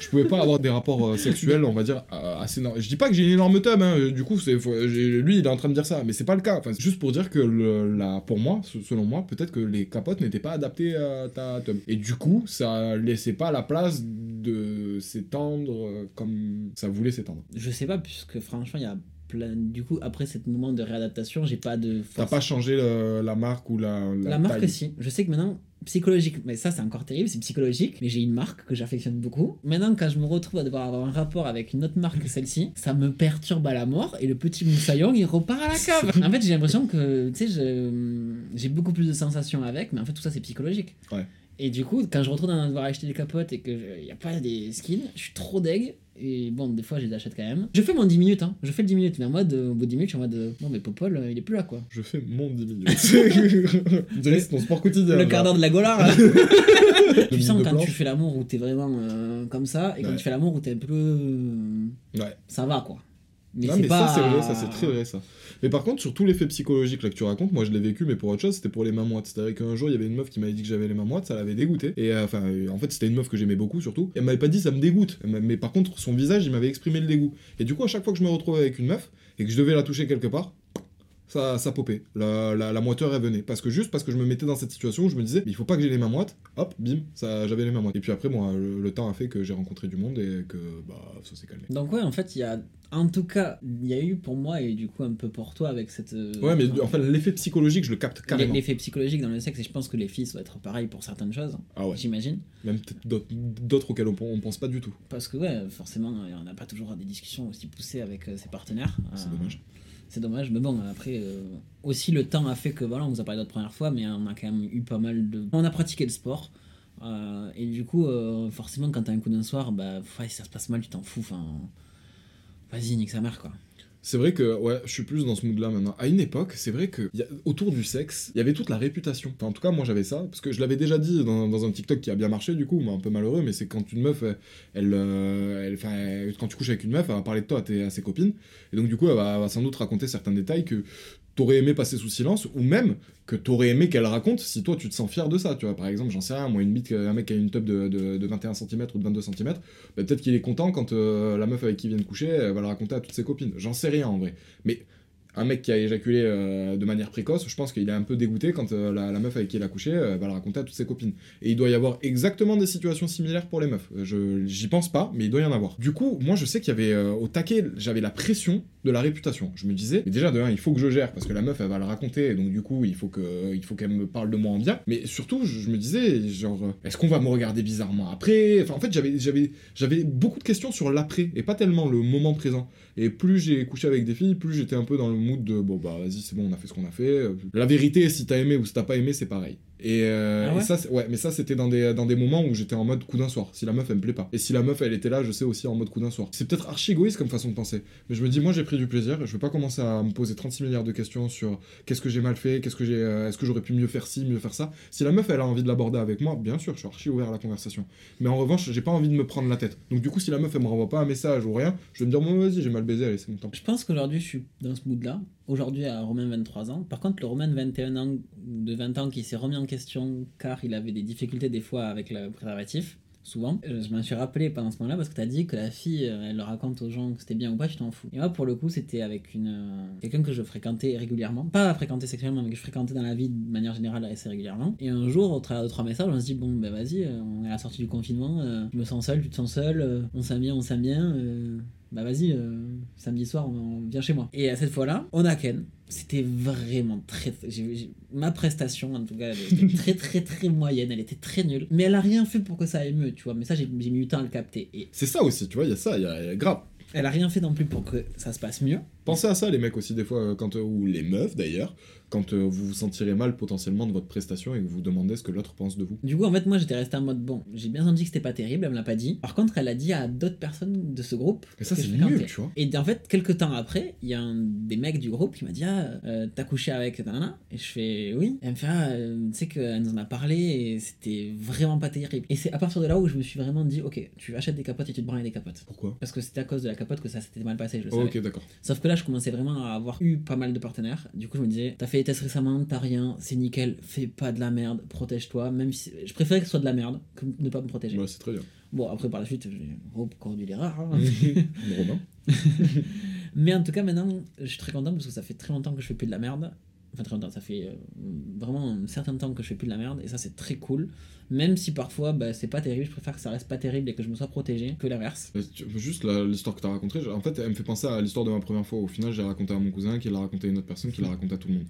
je pouvais pas avoir des rapports sexuels, on va dire, assez normal. Je dis pas que j'ai une énorme teub, hein. Du coup, c'est... lui, il est en train de dire ça, mais c'est pas le cas. Enfin, juste pour dire que pour moi, selon moi, peut-être que les capotes n'étaient pas adaptées à ta teub. Et du coup, ça laissait pas la place de s'étendre comme ça voulait s'étendre. Je sais pas, puisque franchement, il y a... Du coup, après ce moment de réadaptation, j'ai pas de force. T'as pas changé la marque ou la marque taille. Si. Je sais que maintenant, psychologique, mais ça c'est encore terrible, c'est psychologique. Mais j'ai une marque que j'affectionne beaucoup. Maintenant, quand je me retrouve à devoir avoir un rapport avec une autre marque que celle-ci, ça me perturbe à la mort. Et le petit moussaillon, il repart à la cave. En fait, j'ai l'impression que, tu sais, j'ai beaucoup plus de sensations avec, mais en fait, tout ça c'est psychologique. Ouais. Et du coup, quand je retourne à devoir acheter des capotes et qu'il n'y a pas des skins, je suis trop deg. Et bon, des fois, je les achète quand même. Je fais mon 10 minutes, hein. Je fais le 10 minutes, mais en mode, au bout de 10 minutes, je suis en mode, non, mais Popol, il est plus là, quoi. Je fais mon 10 minutes. C'est ton sport quotidien. Le quart d'heure de la Gola, là. Tu sens quand tu fais l'amour où t'es vraiment comme ça, et quand tu fais l'amour où t'es un peu. Ouais. Ça va, quoi. Mais non, c'est mais pas... ça c'est vrai, ça c'est très vrai ça. Mais par contre, sur tout l'effet psychologique là que tu racontes, moi je l'ai vécu, mais pour autre chose, c'était pour les mamoites. C'est-à-dire qu'un jour il y avait une meuf qui m'avait dit que j'avais les mamoites, ça l'avait dégoûté. Et enfin, en fait c'était une meuf que j'aimais beaucoup surtout. Elle m'avait pas dit ça me dégoûte, mais par contre son visage il m'avait exprimé le dégoût. Et du coup à chaque fois que je me retrouvais avec une meuf et que je devais la toucher quelque part, ça popait. La moiteur elle venait. Parce que je me mettais dans cette situation où je me disais, il faut pas que j'ai les mamoites. Hop, bim, ça, j'avais les mamoites. Et puis après moi, bon, le temps a fait que j'ai rencontré du monde et que bah ça s'est calmé. Donc ouais, en fait il y a... En tout cas, il y a eu pour moi et du coup un peu pour toi avec cette... Ouais, mais enfin l'effet psychologique, je le capte carrément. L'effet psychologique dans le sexe, et je pense que les filles doivent être pareilles pour certaines choses, ah ouais. J'imagine. Même peut-être d'autres auxquelles on pense pas du tout. Parce que ouais, forcément, on n'a pas toujours des discussions aussi poussées avec ses partenaires. C'est dommage. C'est dommage, mais bon, après, aussi le temps a fait que, voilà, on vous a parlé d'autres premières fois, mais on a quand même eu pas mal de... On a pratiqué le sport. Et du coup, forcément, quand t'as un coup d'un soir, bah, ouais, si ça se passe mal, tu t'en fous, enfin... Vas-y, nique sa mère, quoi. C'est vrai que, ouais, je suis plus dans ce mood-là maintenant. À une époque, c'est vrai que, autour du sexe, il y avait toute la réputation. Enfin, en tout cas, moi, j'avais ça, parce que je l'avais déjà dit dans un TikTok qui a bien marché, du coup, mais un peu malheureux, mais c'est quand une meuf, quand tu couches avec une meuf, elle va parler de toi à ses copines, et donc, du coup, elle va sans doute raconter certains détails que t'aurais aimé passer sous silence, ou même que t'aurais aimé qu'elle raconte si toi, tu te sens fier de ça, tu vois. Par exemple, j'en sais rien, moi, une bite, un mec qui a une teub de 21 cm ou de 22 cm, bah, peut-être qu'il est content quand la meuf avec qui il vient de coucher, elle va le raconter à toutes ses copines. J'en sais rien, en vrai. Mais un mec qui a éjaculé de manière précoce, je pense qu'il est un peu dégoûté quand la meuf avec qui il a couché va le raconter à toutes ses copines. Et il doit y avoir exactement des situations similaires pour les meufs. J'y pense pas, mais il doit y en avoir. Du coup, moi, je sais qu'il y avait au taquet, j'avais la pression de la réputation. Je me disais, mais déjà, de un, il faut que je gère, parce que la meuf, elle va le raconter, et donc du coup, il faut qu'elle me parle de moi en bien. Mais surtout, je me disais, genre, est-ce qu'on va me regarder bizarrement après ? Enfin, en fait, j'avais beaucoup de questions sur l'après, et pas tellement le moment présent. Et plus j'ai couché avec des filles, plus j'étais un peu dans le mood de bon bah vas-y c'est bon on a fait ce qu'on a fait, la vérité si t'as aimé ou si t'as pas aimé c'est pareil. Ah ouais et ça ouais mais ça c'était dans des moments où j'étais en mode coup d'un soir, si la meuf elle me plaît pas et si la meuf elle était là je sais aussi en mode coup d'un soir. C'est peut-être archi égoïste comme façon de penser, mais je me dis moi j'ai pris du plaisir, je vais pas commencer à me poser 36 milliards de questions sur qu'est-ce que j'ai mal fait, est-ce que j'aurais pu mieux faire ci, mieux faire ça. Si la meuf elle a envie de l'aborder avec moi, bien sûr je suis archi ouvert à la conversation, mais en revanche j'ai pas envie de me prendre la tête. Donc du coup si la meuf elle me renvoie pas un message ou rien, je vais me dire bon vas-y j'ai mal baisé, allez c'est mon temps. Je pense qu'aujourd'hui je suis dans ce mood là. Aujourd'hui, à Romain, 23 ans. Par contre, le Romain de 20 ans qui s'est remis en question car il avait des difficultés des fois avec le préservatif, souvent. Je m'en suis rappelé pendant ce moment-là parce que t'as dit que la fille, elle raconte aux gens que c'était bien ou pas, tu t'en fous. Et moi, pour le coup, c'était avec quelqu'un que je fréquentais régulièrement. Pas fréquenté sexuellement, mais que je fréquentais dans la vie de manière générale assez régulièrement. Et un jour, au travers de 3 messages, on se dit, bon, ben vas-y, on est à la sortie du confinement, je me sens seul, tu te sens seul, on s'aime bien... Bah vas-y, samedi soir, on vient chez moi. Et à cette fois-là, on a Ken. C'était vraiment très... Ma prestation, en tout cas, elle était très moyenne, elle était très nulle. Mais elle a rien fait pour que ça émeut, tu vois. Mais ça, j'ai mis du temps à le capter. Et... C'est ça aussi, tu vois, il y a ça, il y a grave. Elle a rien fait non plus pour que ça se passe mieux. Pensez à ça, les mecs aussi, des fois, quand, ou les meufs, d'ailleurs... quand vous vous sentirez mal potentiellement de votre prestation et que vous vous demandez ce que l'autre pense de vous. Du coup, en fait, moi j'étais resté en mode bon, j'ai bien senti que c'était pas terrible, elle me l'a pas dit. Par contre, elle a dit à d'autres personnes de ce groupe. Et ça, c'est mieux, tu vois. Et en fait, quelques temps après, il y a un des mecs du groupe qui m'a dit t'as couché avec cette nana ? Et je fais oui. Elle me fait tu sais qu'elle nous en a parlé et c'était vraiment pas terrible. Et c'est à partir de là où je me suis vraiment dit ok, tu achètes des capotes et tu te branles des capotes. Pourquoi ? Parce que c'était à cause de la capote que ça s'était mal passé, je le savais. Ok, d'accord. Sauf que là, je commençais vraiment à avoir eu pas mal de partenaires. Du coup, je me disais t'as fait les tests récemment, t'as rien, c'est nickel, fais pas de la merde, protège-toi, même si je préférais que ce soit de la merde que ne pas me protéger. Ouais, c'est très bien. Bon, après par la suite, j'ai reconduit l'erreur. Hein. Romain. Mais en tout cas, maintenant, je suis très content parce que ça fait très longtemps que je fais plus de la merde. Enfin, très longtemps, ça fait vraiment un certain temps que je fais plus de la merde et ça, c'est très cool. Même si parfois c'est pas terrible, je préfère que ça reste pas terrible et que je me sois protégé que l'inverse. Juste l'histoire que t'as racontée, en fait, elle me fait penser à l'histoire de ma première fois. Au final, j'ai raconté à mon cousin, qui l'a raconté à une autre personne, qui l'a raconté à tout le monde.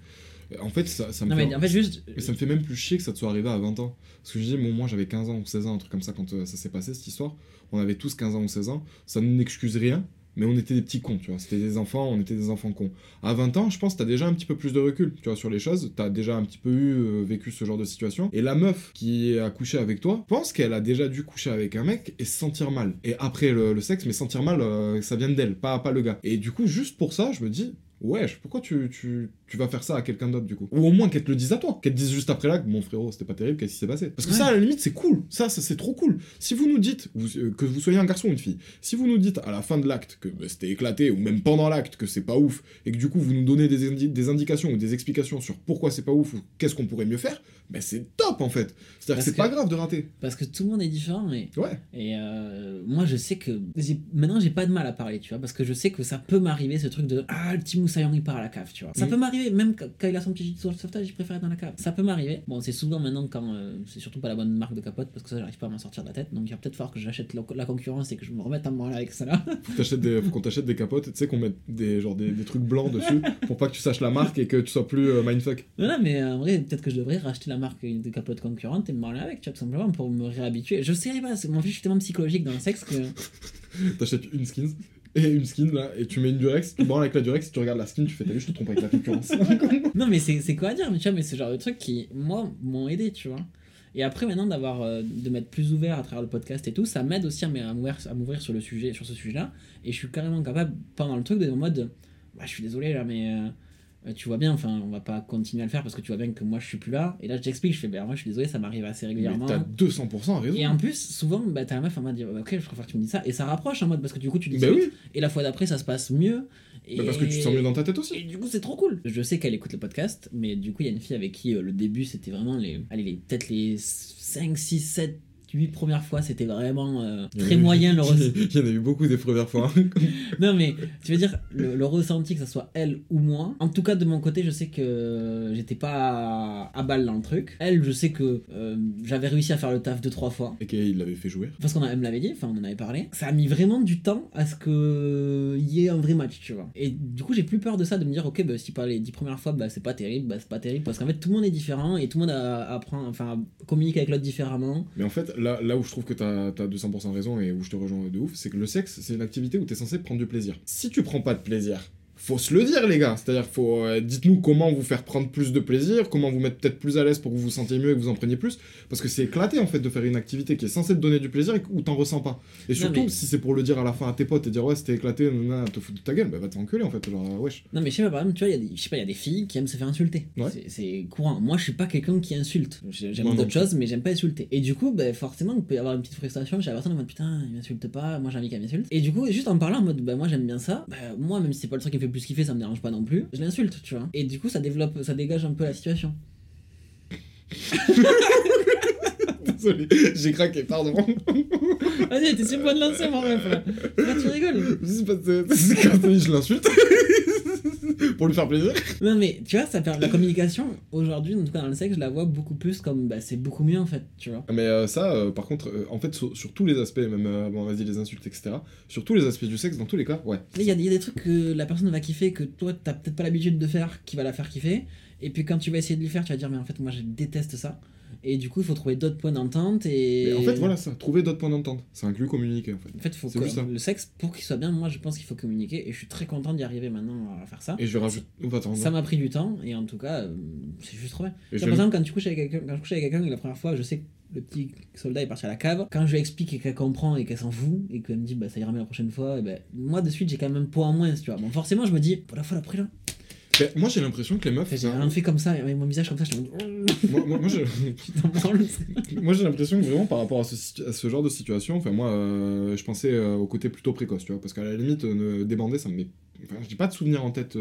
En fait, ça me fait même plus chier que ça te soit arrivé à 20 ans. Parce que je dis, bon, moi j'avais 15 ans ou 16 ans, un truc comme ça, quand ça s'est passé cette histoire. On avait tous 15 ans ou 16 ans, ça n'excuse rien. Mais on était des petits cons, tu vois, c'était des enfants, on était des enfants cons. À 20 ans, je pense que t'as déjà un petit peu plus de recul, tu vois, sur les choses, t'as déjà un petit peu eu, vécu ce genre de situation, et la meuf qui a couché avec toi, pense qu'elle a déjà dû coucher avec un mec et se sentir mal. Et après le sexe, mais sentir mal, ça vient d'elle, pas le gars. Et du coup, juste pour ça, je me dis... Ouais, pourquoi tu vas faire ça à quelqu'un d'autre du coup ? Ou au moins qu'elle te le dise à toi, qu'elle te dise juste après là que mon frérot c'était pas terrible, qu'est-ce qui s'est passé ? Parce que ouais. Ça à la limite c'est cool, ça c'est trop cool. Si vous nous dites, que vous soyez un garçon ou une fille, si vous nous dites à la fin de l'acte que c'était éclaté ou même pendant l'acte que c'est pas ouf et que du coup vous nous donnez des indications ou des explications sur pourquoi c'est pas ouf ou qu'est-ce qu'on pourrait mieux faire, ben c'est top en fait. C'est-à-dire que c'est pas grave de rater. Parce que tout le monde est différent et, ouais. Et moi je sais que maintenant j'ai pas de mal à parler, tu vois, parce que je sais que ça peut m'arriver ce truc de le petit Moussaillon il part à la cave, tu vois. Ça peut m'arriver, même quand il a son petit gilet de sauvetage, il préfère être dans la cave. Ça peut m'arriver. Bon, c'est souvent maintenant quand c'est surtout pas la bonne marque de capote parce que ça j'arrive pas à m'en sortir de la tête. Donc il va peut-être falloir que j'achète la concurrence et que je me remette à me branler avec ça là. Faut qu'on t'achète des capotes, tu sais, qu'on mette des trucs blancs dessus pour pas que tu saches la marque et que tu sois plus mindfuck. Non, mais en vrai, peut-être que je devrais racheter la marque de capote concurrente et me branler avec, tu vois, tout simplement pour me réhabituer. Je sais pas, en fait, je suis tellement psychologique dans le sexe que. T'achètes une skins. Et une skin là, et tu mets une Durex, tu branles avec la Durex, tu regardes la skin, tu fais t'as vu, je te trompe avec la concurrence. Non, mais c'est quoi à dire, mais tu vois, mais c'est le genre de trucs qui, moi, m'ont aidé, tu vois. Et après, maintenant, de m'être plus ouvert à travers le podcast et tout, ça m'aide aussi à m'ouvrir sur sur ce sujet-là. Et je suis carrément capable, pendant le truc, d'être en mode, bah, je suis désolé là, mais. Tu vois bien, enfin, on va pas continuer à le faire parce que tu vois bien que moi je suis plus là. Et là, je t'explique, je fais, ben moi je suis désolé, ça m'arrive assez régulièrement. Mais t'as 200% raison. Et en plus, souvent, bah, t'as la meuf en mode, ok, je préfère que tu me dises ça. Et ça rapproche en mode, parce que du coup, tu dis ça. Bah oui. Et la fois d'après, ça se passe mieux. Et... Bah parce que tu te sens mieux dans ta tête aussi. Et du coup, c'est trop cool. Je sais qu'elle écoute le podcast, mais du coup, il y a une fille avec qui le début, c'était vraiment peut-être les 5, 6, 7. 8 premières fois, c'était vraiment très moyen le ressenti. Il y en a eu beaucoup des premières fois. Non, mais tu veux dire, le ressenti, que ça soit elle ou moi, en tout cas de mon côté, je sais que j'étais pas à balle dans le truc. Elle, je sais que j'avais réussi à faire le taf 2-3 fois. Et qu'il l'avait fait jouer. Parce qu'elle me l'avait dit, enfin on en avait parlé. Ça a mis vraiment du temps à ce qu'il y ait un vrai match, tu vois. Et du coup, j'ai plus peur de ça, de me dire, ok, bah, si pas les 10 premières fois, bah c'est pas terrible. Parce qu'en fait, tout le monde est différent et tout le monde communique avec l'autre différemment. Mais en fait, Là où je trouve que t'as 200% raison et où je te rejoins de ouf, c'est que le sexe, c'est une activité où t'es censé prendre du plaisir. Si tu prends pas de plaisir, faut se le dire, les gars. C'est-à-dire, dites-nous comment vous faire prendre plus de plaisir, comment vous mettre peut-être plus à l'aise pour que vous vous sentiez mieux et que vous en preniez plus. Parce que c'est éclaté, en fait, de faire une activité qui est censée te donner du plaisir et où t'en ressens pas. Et surtout, si c'est pour le dire à la fin à tes potes et dire, ouais, c'était éclaté, nanana, te foutre de ta gueule, bah va t'enculer, en fait. Genre, wesh. Non, mais je sais pas, par exemple, tu vois, il y a des filles qui aiment se faire insulter. Ouais. C'est courant. Moi, je suis pas quelqu'un qui insulte. J'aime d'autres choses, mais j'aime pas insulter. Et du coup, bah, forcément, il peut y avoir une petite frustration. J'ai l'impression de mode, putain, il m'insulte pas, moi j'ai envie qu'elle m'insulte. Et du coup, juste en parlant en mode, bah, moi j'aime bien ça, bah, moi, même si c'est pas le truc qui me fait plus kiffer, ça me dérange pas non plus, je l'insulte, tu vois. Et du coup, ça dégage un peu la situation. Désolé, j'ai craqué, pardon. Vas-y, t'es sur le point de lancer, mon ref, là. Là, tu rigoles. C'est quand je l'insulte. Pour lui faire plaisir. Non, mais tu vois, ça perd la communication. Aujourd'hui, en tout cas dans le sexe, je la vois beaucoup plus comme bah, c'est beaucoup mieux en fait, tu vois. Mais par contre, en fait, sur tous les aspects, même vas-y, les insultes, etc., sur tous les aspects du sexe, dans tous les cas, ouais. Il y a des trucs que la personne va kiffer que toi, t'as peut-être pas l'habitude de faire, qui va la faire kiffer. Et puis quand tu vas essayer de le faire, tu vas dire mais en fait moi je déteste ça. Et du coup, il faut trouver d'autres points d'entente. Et... mais en fait, voilà ça, trouver d'autres points d'entente. Ça inclut communiquer, en fait. En fait, il faut que le sexe, pour qu'il soit bien, moi, je pense qu'il faut communiquer. Et je suis très content d'y arriver maintenant à faire ça. Et je rajoute... ça m'a pris du temps. Et en tout cas, c'est juste trop bien. Par exemple, quand tu couches avec quelqu'un, la première fois, je sais que le petit soldat est parti à la cave. Quand je lui explique et qu'elle comprend et qu'elle s'en fout, et qu'elle me dit, bah, ça ira mieux la prochaine fois, et bah, moi, de suite, j'ai quand même un poids en moins, tu vois. Bon, forcément, je me dis, pour la fois d'après, là... ben, moi j'ai l'impression que les meufs. J'ai rien fait comme ça, avec mon visage comme ça, je te moi j'ai l'impression que vraiment par rapport à ce genre de situation, enfin moi je pensais au côté plutôt précoce, tu vois, parce qu'à la limite, débander, ça me met. Enfin, j'ai pas de souvenir en tête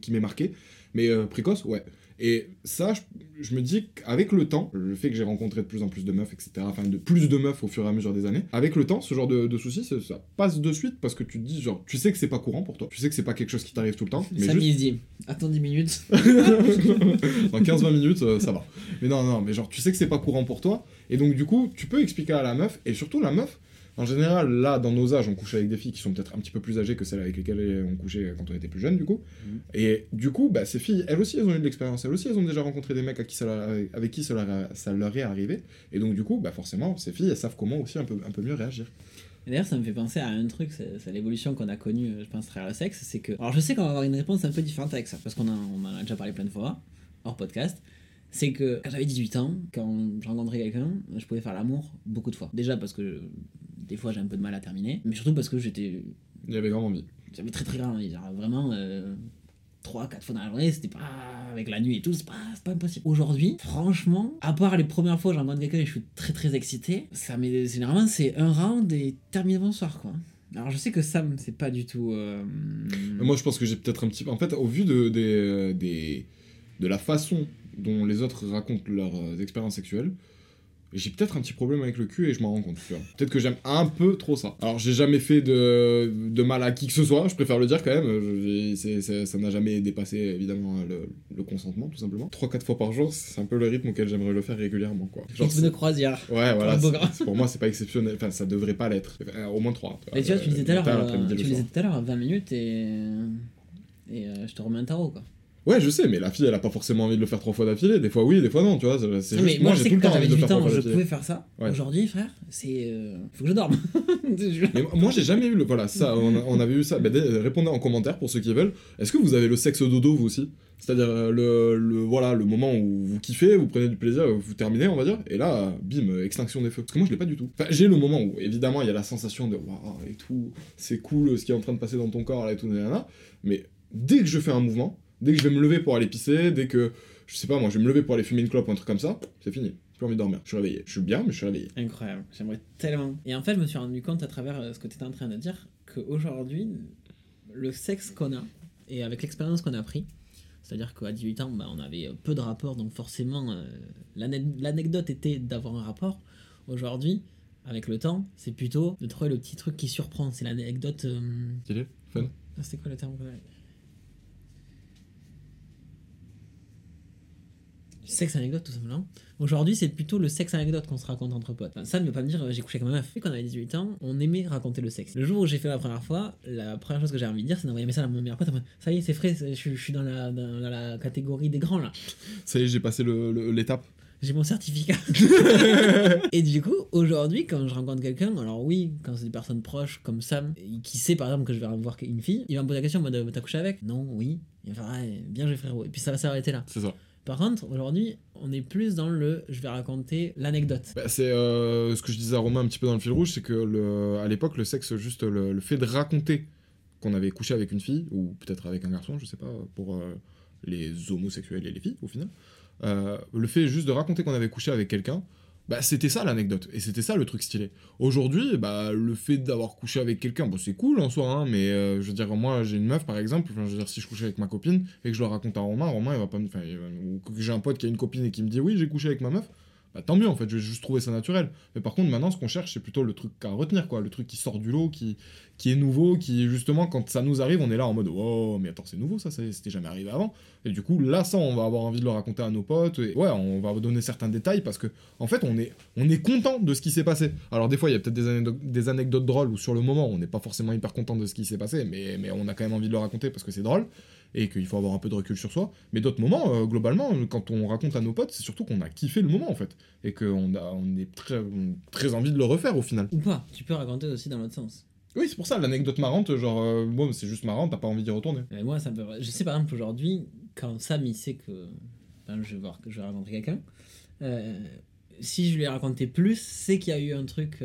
qui m'est marqué, mais précoce, ouais. Et ça, je me dis qu'avec le temps, le fait que j'ai rencontré de plus en plus de meufs, etc., enfin de plus de meufs au fur et à mesure des années, avec le temps, ce genre de soucis, ça passe de suite parce que tu te dis, genre, tu sais que c'est pas courant pour toi, tu sais que c'est pas quelque chose qui t'arrive tout le temps. Mais ça juste... midi, attends 10 minutes. Dans 15-20 minutes, ça va. Mais non, mais genre, tu sais que c'est pas courant pour toi, et donc du coup, tu peux expliquer à la meuf, et surtout la meuf, en général, là, dans nos âges, on couche avec des filles qui sont peut-être un petit peu plus âgées que celles avec lesquelles on couchait quand on était plus jeunes, du coup. Mmh. Et du coup, bah, ces filles, elles aussi, elles ont eu de l'expérience. Elles aussi, elles ont déjà rencontré des mecs avec qui ça leur est arrivé. Et donc, du coup, bah, forcément, ces filles, elles savent comment aussi un peu mieux réagir. Et d'ailleurs, ça me fait penser à un truc, c'est l'évolution qu'on a connue, je pense, à travers le sexe. C'est que... alors, je sais qu'on va avoir une réponse un peu différente avec ça, parce qu'on en a déjà parlé plein de fois, hors podcast. C'est que quand j'avais 18 ans, quand je rencontrais quelqu'un, je pouvais faire l'amour beaucoup de fois. Déjà parce que... des fois j'ai un peu de mal à terminer, mais surtout parce que j'avais grave envie. J'avais très grave envie, vraiment 3-4 fois dans la journée, c'était pas avec la nuit et tout, c'est pas impossible. Aujourd'hui, franchement, à part les premières fois où j'ai rencontré quelqu'un et je suis très excité, ça m'est généralement c'est un round et terminé bonsoir quoi. Alors je sais que Sam c'est pas du tout moi je pense que j'ai peut-être un petit peu en fait au vu de la façon dont les autres racontent leurs expériences sexuelles. J'ai peut-être un petit problème avec le cul et je m'en rends compte, tu vois. Peut-être que j'aime un peu trop ça. Alors, j'ai jamais fait de mal à qui que ce soit, je préfère le dire quand même. Ça n'a jamais dépassé, évidemment, le consentement, tout simplement. 3-4 fois par jour, c'est un peu le rythme auquel j'aimerais le faire régulièrement, quoi. Rythme de croisière. Ouais, voilà. Pour moi, c'est pas exceptionnel. Enfin, ça devrait pas l'être. Enfin, au moins 3. Et tu vois, tu disais tout à l'heure, 20 minutes et je te remets un tarot, quoi. Ouais, je sais, mais la fille, elle a pas forcément envie de le faire 3 fois d'affilée. Des fois oui, des fois non, tu vois. C'est juste, mais moi, je sais que quand j'avais 18 ans, je pouvais faire ça. Ouais. Aujourd'hui, frère, c'est... faut que je dorme. Mais moi, j'ai jamais eu le... Voilà, ça, on avait eu ça. Ben, répondez en commentaire pour ceux qui veulent. Est-ce que vous avez le sexe dodo, vous aussi ? C'est-à-dire le moment où vous kiffez, vous prenez du plaisir, vous terminez, on va dire, et là, bim, extinction des feux. Parce que moi, je l'ai pas du tout. Enfin, j'ai le moment où, évidemment, il y a la sensation de « waouh, et tout, c'est cool ce qui est en train de passer dans ton corps, là, et tout, nanana », mais dès que je fais un mouvement, dès que je vais me lever pour aller pisser, dès que, je sais pas moi, je vais me lever pour aller fumer une clope ou un truc comme ça, c'est fini. J'ai envie de dormir. Je suis réveillé. Je suis bien, mais je suis réveillé. Incroyable. J'aimerais tellement. Et en fait, je me suis rendu compte à travers ce que tu étais en train de dire, qu'aujourd'hui, le sexe qu'on a, et avec l'expérience qu'on a pris, c'est-à-dire qu'à 18 ans, bah, on avait peu de rapports, donc forcément, l'anecdote était d'avoir un rapport. Aujourd'hui, avec le temps, c'est plutôt de trouver le petit truc qui surprend. C'est l'anecdote... stylé, fun. Ah, c'était quoi le terme ? Sexe anecdote tout simplement. Aujourd'hui, c'est plutôt le sexe anecdote qu'on se raconte entre potes. Enfin, ça ne veut pas me dire j'ai couché avec ma meuf. Quand on avait 18 ans, on aimait raconter le sexe. Le jour où j'ai fait ma première fois, la première chose que j'ai envie de dire, c'est d'envoyer un message à mon meilleur pote. Ça y est, c'est frais, je suis dans la catégorie des grands là. Ça y est, j'ai passé l'étape. J'ai mon certificat. Et du coup, aujourd'hui, quand je rencontre quelqu'un, alors oui, quand c'est des personnes proches comme Sam, qui sait par exemple que je vais voir une fille, il va me poser la question en mode t'as couché avec ? Non, oui. Il va faire bien joué frérot. Et puis ça va s'arrêter là. C'est ça. Par contre, aujourd'hui, on est plus dans le « je vais raconter l'anecdote ». Bah, c'est ce que je disais à Romain un petit peu dans le fil rouge, c'est que à l'époque, le sexe, juste le fait de raconter qu'on avait couché avec une fille, ou peut-être avec un garçon, je sais pas, pour les homosexuels et les filles, au final, le fait juste de raconter qu'on avait couché avec quelqu'un, bah, c'était ça l'anecdote, et c'était ça le truc stylé. Aujourd'hui, bah, le fait d'avoir couché avec quelqu'un, bon, c'est cool en soi, hein, mais je veux dire, moi j'ai une meuf par exemple, enfin, je veux dire, si je couchais avec ma copine et que je le raconte à Romain il va pas me... Enfin, ou que j'ai un pote qui a une copine et qui me dit oui j'ai couché avec ma meuf, bah tant mieux en fait, je vais juste trouver ça naturel. Mais par contre maintenant ce qu'on cherche c'est plutôt le truc à retenir quoi, le truc qui sort du lot, qui est nouveau, qui justement quand ça nous arrive on est là en mode oh mais attends c'est nouveau ça, c'était jamais arrivé avant. Et du coup là ça on va avoir envie de le raconter à nos potes et ouais on va donner certains détails parce que en fait on est content de ce qui s'est passé. Alors des fois il y a peut-être des anecdotes drôles où sur le moment on n'est pas forcément hyper content de ce qui s'est passé mais on a quand même envie de le raconter parce que c'est drôle. et qu'il faut avoir un peu de recul sur soi. Mais d'autres moments, globalement, quand on raconte à nos potes, c'est surtout qu'on a kiffé le moment en fait, et qu'on a, on est très envie de le refaire au final. Ou pas, tu peux raconter aussi dans l'autre sens. Oui, c'est pour ça, l'anecdote marrante, genre, moi, c'est juste marrant, t'as pas envie d'y retourner. Mais moi, ça me fait... Je sais, par exemple, aujourd'hui, quand Sam, il sait que je vais rencontrer quelqu'un, si je lui ai raconté plus, c'est qu'il y a eu un truc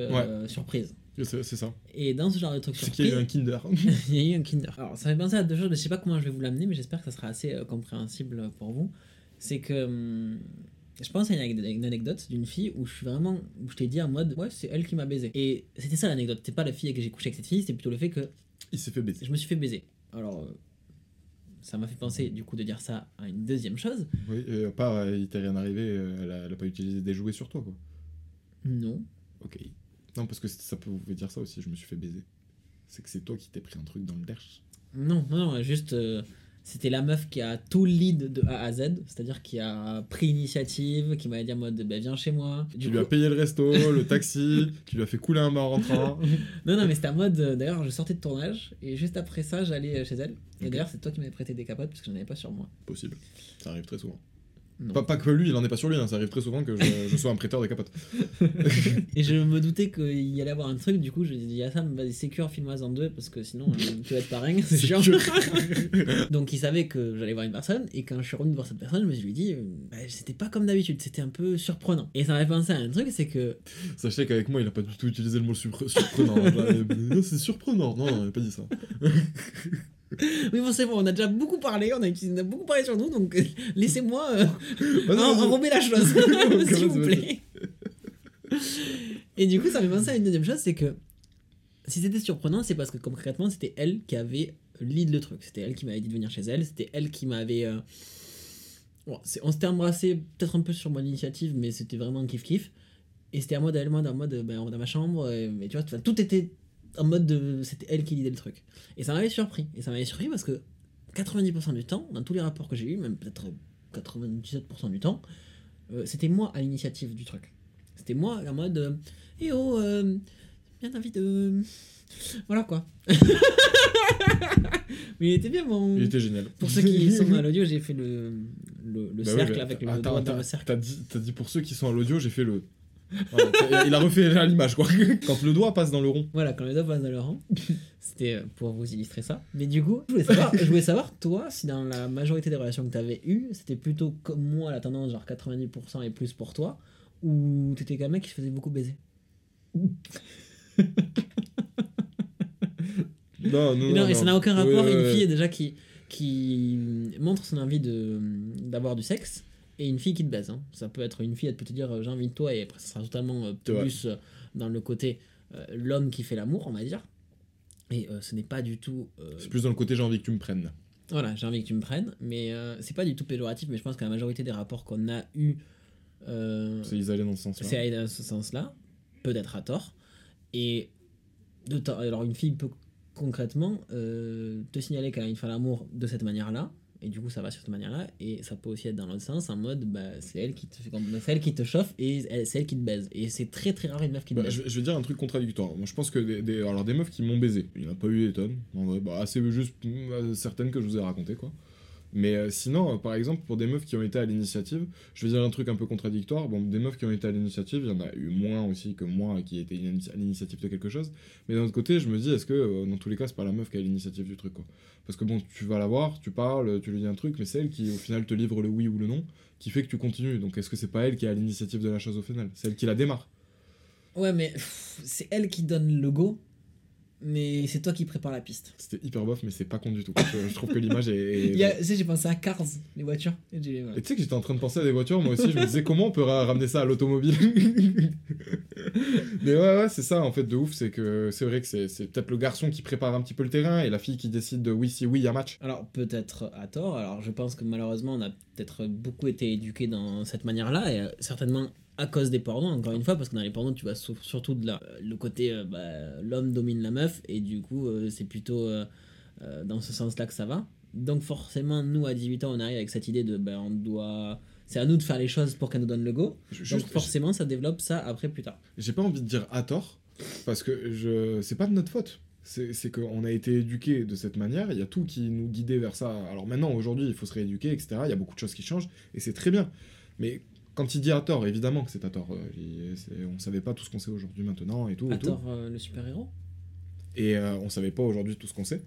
surprise. C'est ça. Et dans ce genre de truc surprise... C'est qu'il y a eu un Kinder. Il y a eu un Kinder. Alors, ça me fait penser à deux choses, mais je sais pas comment je vais vous l'amener, mais j'espère que ça sera assez compréhensible pour vous. C'est que... je pense à une anecdote d'une fille où je suis vraiment, où je t'ai dit en mode, ouais, c'est elle qui m'a baisé. Et c'était ça l'anecdote, c'était pas la fille que j'ai couché avec cette fille, c'était plutôt le fait que... Il s'est fait baiser. Je me suis fait baiser. Alors, ça m'a fait penser du coup de dire ça à une deuxième chose. Oui, pas, il t'est rien arrivé, elle a pas utilisé des jouets sur toi, quoi. Non. Ok. Non, parce que ça pouvait dire ça aussi, je me suis fait baiser. C'est que c'est toi qui t'es pris un truc dans le derche. Non, juste... C'était la meuf qui a tout le lead de A à Z, c'est-à-dire qui a pris initiative, qui m'a dit en mode bah, viens chez moi. Tu lui as payé le resto, le taxi, tu lui as fait couler un bar en rentrant. Non, mais c'était en mode, d'ailleurs je sortais de tournage et juste après ça j'allais chez elle. Et okay. D'ailleurs c'est toi qui m'avais prêté des capotes parce que j'en avais pas sur moi. Possible, ça arrive très souvent. Pas que lui, il en est pas sur lui, hein. Ça arrive très souvent que je sois un prêteur des capotes. Et je me doutais qu'il y allait avoir un truc, du coup je dis à Sam, vas-y, sécure, filme-moi en deux, parce que sinon tu vas être pareil, c'est chiant. Donc il savait que j'allais voir une personne, et quand je suis revenu voir cette personne, je lui ai dit, c'était pas comme d'habitude, c'était un peu surprenant. Et ça m'a fait penser à un truc, c'est que... Sachez qu'avec moi, il a pas du tout utilisé le mot surprenant. Non, c'est surprenant, non, il a pas dit ça. Oui, bon, c'est bon, on a déjà beaucoup parlé, on a beaucoup parlé sur nous, donc laissez-moi enrober la chose, s'il vous plaît. Et du coup, ça me fait penser à une deuxième chose, c'est que si c'était surprenant, c'est parce que concrètement, c'était elle qui avait lead le truc, c'était elle qui m'avait dit de venir chez elle, c'était elle qui m'avait... on s'était embrassé peut-être un peu sur mon initiative, mais c'était vraiment kiff-kiff, et c'était en mode, on va dans ma chambre, et tu vois, tout était... en mode de, c'était elle qui lidait le truc, et ça m'avait surpris parce que 90% du temps dans tous les rapports que j'ai eu, même peut-être 97% du temps, c'était moi à l'initiative du truc, c'était moi en mode bien envie de voilà quoi. Mais il était bien, bon, il était génial. Pour ceux qui sont à l'audio, j'ai fait le cercle, ouais, avec le doigt dans le cercle. T'as dit pour ceux qui sont à l'audio, j'ai fait le... Voilà, il a refait à l'image, quoi. Quand le doigt passe dans le rond. Voilà, quand le doigt passe dans le rond. C'était pour vous illustrer ça. Mais du coup, je voulais savoir toi, si dans la majorité des relations que t'avais eues, c'était plutôt comme moi la tendance, genre 90% et plus pour toi, ou t'étais quand même un mec qui se faisait beaucoup baiser. Non, et ça n'a aucun rapport. Une fille déjà qui montre son envie d'avoir du sexe. Et une fille qui te baise, hein. Ça peut être une fille, elle peut te dire j'ai envie de toi, et après ça sera totalement plus dans le côté l'homme qui fait l'amour, on va dire. Et ce n'est pas du tout... C'est plus dans le côté j'ai envie que tu me prennes. Voilà, j'ai envie que tu me prennes, mais c'est pas du tout péjoratif, mais je pense que la majorité des rapports qu'on a eus... c'est allé dans ce sens-là. C'est allé dans ce sens-là, peut-être à tort. Et alors une fille peut concrètement te signaler qu'elle a envie de faire l'amour de cette manière-là, et du coup ça va sur cette manière là, et ça peut aussi être dans l'autre sens en mode c'est elle qui te fait, c'est elle qui te chauffe, et c'est elle qui te baise, et c'est très très rare une meuf qui te baise. Je vais dire un truc contradictoire, moi je pense que des meufs qui m'ont baisé, il n'y en a pas eu des tonnes en vrai, c'est juste certaines que je vous ai raconté, quoi. Mais sinon par exemple pour des meufs qui ont été à l'initiative, je vais dire un truc un peu contradictoire, des meufs qui ont été à l'initiative, il y en a eu moins aussi que moi qui étaient à l'initiative de quelque chose, mais d'un autre côté je me dis, est-ce que dans tous les cas c'est pas la meuf qui a l'initiative du truc, quoi. Parce que tu vas la voir, tu parles, tu lui dis un truc, mais c'est elle qui au final te livre le oui ou le non, qui fait que tu continues. Donc est-ce que c'est pas elle qui a l'initiative de la chose au final? C'est elle qui la démarre. Ouais, mais c'est elle qui donne le go, mais c'est toi qui prépares la piste. C'était hyper bof, mais c'est pas con du tout. Je trouve que l'image est... Tu sais, j'ai pensé à Cars, les voitures. Et tu sais que j'étais en train de penser à des voitures, moi aussi, je me disais comment on peut ramener ça à l'automobile. Mais ouais, c'est ça en fait de ouf, c'est que c'est vrai que c'est peut-être le garçon qui prépare un petit peu le terrain et la fille qui décide de oui si oui il y a match. Alors peut-être à tort, alors je pense que malheureusement on a peut-être beaucoup été éduqués dans cette manière-là, et certainement à cause des pornos, encore une fois, parce que dans les pornos tu vois surtout le côté l'homme domine la meuf, et du coup c'est plutôt dans ce sens-là que ça va. Donc forcément nous à 18 ans on arrive avec cette idée de on doit... C'est à nous de faire les choses pour qu'elle nous donne le go. Donc forcément, ça développe ça après plus tard. J'ai pas envie de dire à tort, parce que c'est pas de notre faute. c'est qu'on a été éduqués de cette manière, il y a tout qui nous guidait vers ça. Alors maintenant, aujourd'hui, il faut se rééduquer, etc. Il y a beaucoup de choses qui changent, et c'est très bien. Mais quand il dit à tort, évidemment que c'est à tort. On ne savait pas tout ce qu'on sait aujourd'hui, maintenant, et tout. À tort, le super-héros ? Et on ne savait pas aujourd'hui tout ce qu'on sait.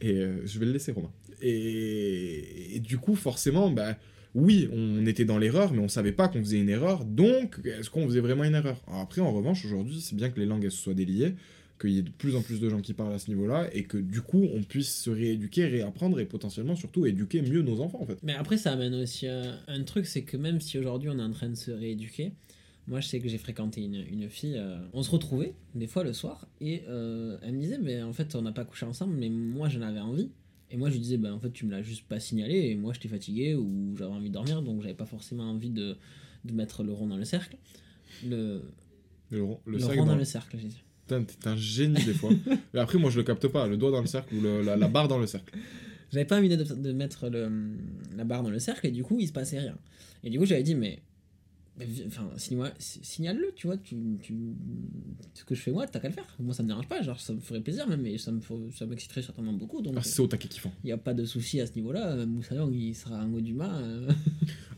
Et je vais le laisser, Romain. Et du coup, forcément, bah, oui, on était dans l'erreur, mais on ne savait pas qu'on faisait une erreur. Donc, est-ce qu'on faisait vraiment une erreur ? Alors après, en revanche, aujourd'hui, c'est bien que les langues, elles se soient déliées, qu'il y ait de plus en plus de gens qui parlent à ce niveau-là, et que du coup, on puisse se rééduquer, réapprendre, et potentiellement, surtout, éduquer mieux nos enfants, en fait. Mais après, ça amène aussi un truc, c'est que même si aujourd'hui, on est en train de se rééduquer, moi, je sais que j'ai fréquenté une fille, on se retrouvait, des fois, le soir, et elle me disait, mais en fait, on n'a pas couché ensemble, mais moi, j'en avais envie. Et moi, je lui disais, bah, en fait, tu me l'as juste pas signalé, et moi, j'étais fatigué, ou j'avais envie de dormir, donc j'avais pas forcément envie de mettre le rond dans le cercle. Le rond dans le cercle, j'ai dit. T'es un génie des fois. Mais après, moi, je le capte pas. Le doigt dans le cercle ou la barre dans le cercle. J'avais pas envie de mettre la barre dans le cercle, et du coup, il se passait rien. Et du coup, j'avais dit, mais enfin, signale-le, tu vois. Ce que je fais, moi, t'as qu'à le faire. Moi, ça me dérange pas. Genre, ça me ferait plaisir, même, mais ça m'exciterait certainement beaucoup. Donc, c'est au taquet kiffant. Il y a pas de souci à ce niveau-là. Moussaillon, il sera un mot du mât.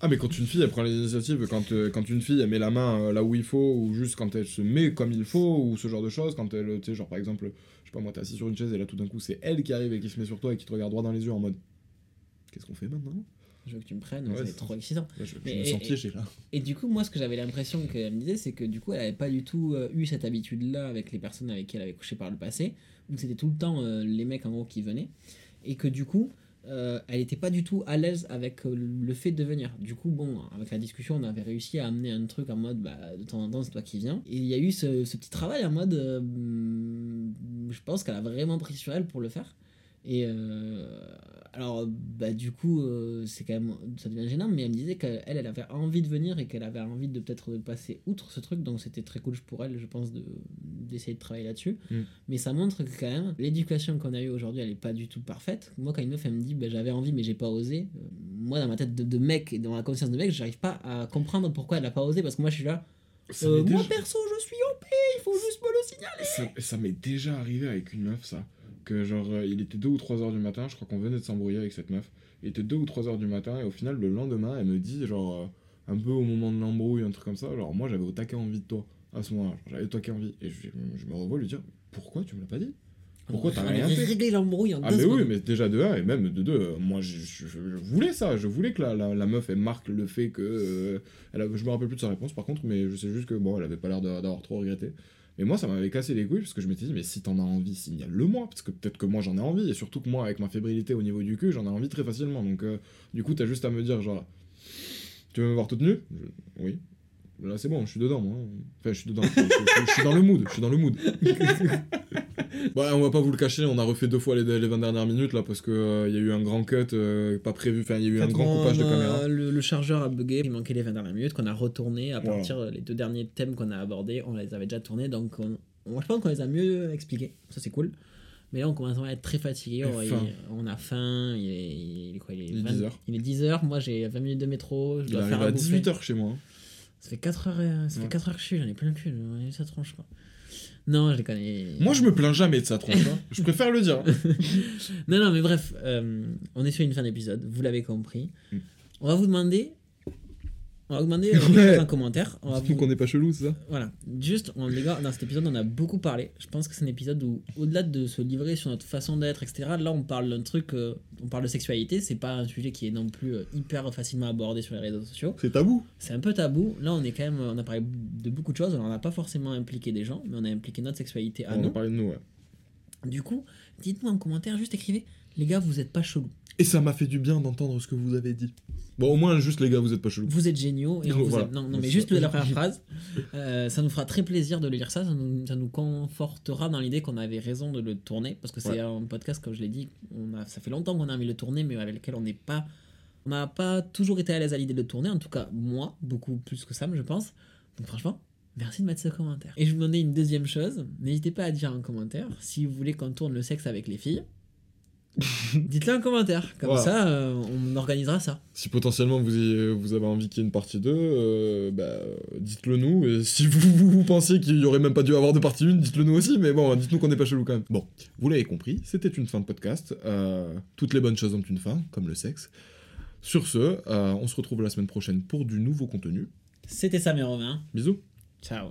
Ah, mais quand une fille, elle prend les initiatives, quand une fille, elle met la main là où il faut, ou juste quand elle se met comme il faut, ou ce genre de choses, quand elle, tu sais, genre par exemple, je sais pas moi, t'es assis sur une chaise et là tout d'un coup, c'est elle qui arrive et qui se met sur toi et qui te regarde droit dans les yeux en mode qu'est-ce qu'on fait maintenant ? Je veux que tu me prennes, ouais, ça va être trop excitant. Ouais, je me sens piégé là. Et du coup, moi, ce que j'avais l'impression qu'elle me disait, c'est que du coup, elle avait pas du tout eu cette habitude-là avec les personnes avec qui elle avait couché par le passé, où c'était tout le temps les mecs en gros qui venaient, et que du coup, elle était pas du tout à l'aise avec le fait de venir. Du coup, bon, avec la discussion, on avait réussi à amener un truc en mode, bah, de temps en temps, c'est toi qui viens. Et il y a eu ce petit travail en mode, je pense qu'elle a vraiment pris sur elle pour le faire. Et alors, bah, du coup, c'est quand même, ça devient gênant, mais elle me disait qu'elle avait envie de venir et qu'elle avait envie de peut-être passer outre ce truc, donc c'était très cool pour elle, je pense, d'essayer de travailler là-dessus. Mais ça montre que quand même l'éducation qu'on a eue aujourd'hui, elle est pas du tout parfaite. Moi, quand une meuf, elle me dit, bah, j'avais envie mais j'ai pas osé, moi, dans ma tête de mec et dans ma conscience de mec, j'arrive pas à comprendre pourquoi elle a pas osé, parce que moi, je suis là, moi perso, je suis OP, il faut juste me le signaler. Ça m'est déjà arrivé avec une meuf, ça, que genre il était 2 ou 3 heures du matin, je crois qu'on venait de s'embrouiller avec cette meuf, il était 2 ou 3 heures du matin, et au final le lendemain elle me dit, genre un peu au moment de l'embrouille, un truc comme ça, genre moi j'avais au taquet envie de toi à ce moment-là, j'avais au taquet envie, et je me revois lui dire, pourquoi tu me l'as pas dit ? Pourquoi t'as rien fait ? Régler l'embrouille en 2 secondes. Ah mais oui, mais déjà de 1 et même de 2, moi je voulais ça, je voulais que la meuf elle marque le fait que, je me rappelle plus de sa réponse par contre, mais je sais juste que bon, elle avait pas l'air d'avoir trop regretté. Mais moi, ça m'avait cassé les couilles, parce que je m'étais dit, mais si t'en as envie, signale-le moi, parce que peut-être que moi j'en ai envie, et surtout que moi, avec ma fébrilité au niveau du cul, j'en ai envie très facilement. Donc, du coup, t'as juste à me dire, genre, tu veux me voir toute nue ? Oui. Là, c'est bon, je suis dedans, moi. Enfin, je suis dedans, je suis dans le mood, Bon, on va pas vous le cacher, on a refait 2 fois les 20 dernières minutes, là, parce que y a eu un grand cut, pas prévu, enfin, il y a eu un grand coupage de caméra. Le chargeur a bugué, il manquait les 20 dernières minutes, qu'on a retourné à partir des 2 derniers thèmes qu'on a abordés, on les avait déjà tournés, donc je pense qu'on les a mieux expliqués, ça c'est cool. Mais là, on commence à être très fatigué, on a faim, il est 10h, moi j'ai 20 minutes de métro, je dois faire à bouffer. 18h chez moi. Ça fait 4 heures, ça fait 4 heures que je suis, j'en ai plein le cul, j'en ai eu sa tronche, quoi. Non, je les connais. Moi, je me plains jamais de sa tronche, hein. Je préfère le dire. Non, mais bref, on est sur une fin d'épisode, vous l'avez compris. On va vous demander... un commentaire. Surtout qu'on n'est pas chelou, c'est ça ? Voilà. Juste, les gars, dans cet épisode, on a beaucoup parlé. Je pense que c'est un épisode où, au-delà de se livrer sur notre façon d'être, etc., là, on parle d'un truc... on parle de sexualité. C'est pas un sujet qui est non plus hyper facilement abordé sur les réseaux sociaux. C'est tabou. C'est un peu tabou. Là, on est quand même... On a parlé de beaucoup de choses. Alors, on n'a pas forcément impliqué des gens, mais on a impliqué notre sexualité à nous. On a parlé de nous, ouais. Du coup, dites-nous en commentaire, juste écrivez, les gars, vous êtes pas chelou. Et ça m'a fait du bien d'entendre ce que vous avez dit. Bon, au moins, juste, les gars, vous êtes pas chelou. Vous êtes géniaux. Et on voilà. Non, mais juste la première phrase. Ça nous fera très plaisir de le lire, ça nous confortera dans l'idée qu'on avait raison de le tourner. Parce que c'est un podcast, comme je l'ai dit, ça fait longtemps qu'on a envie de le tourner, mais avec lequel on n'a pas toujours été à l'aise à l'idée de le tourner. En tout cas, moi, beaucoup plus que Sam, je pense. Donc franchement... Merci de mettre ce commentaire. Et je vous demandais une deuxième chose. N'hésitez pas à dire en commentaire si vous voulez qu'on tourne le sexe avec les filles. Dites-le en commentaire, comme voilà. Ça on organisera ça. Si potentiellement vous avez envie qu'il y ait une partie 2, dites-le nous. Et si vous pensez qu'il n'y aurait même pas dû avoir de partie 1, dites-le nous aussi, mais bon, dites-nous qu'on n'est pas chelou quand même. Bon, vous l'avez compris, c'était une fin de podcast. Toutes les bonnes choses ont une fin, comme le sexe. Sur ce, on se retrouve la semaine prochaine pour du nouveau contenu. C'était Sam et Romain. Bisous. Ciao.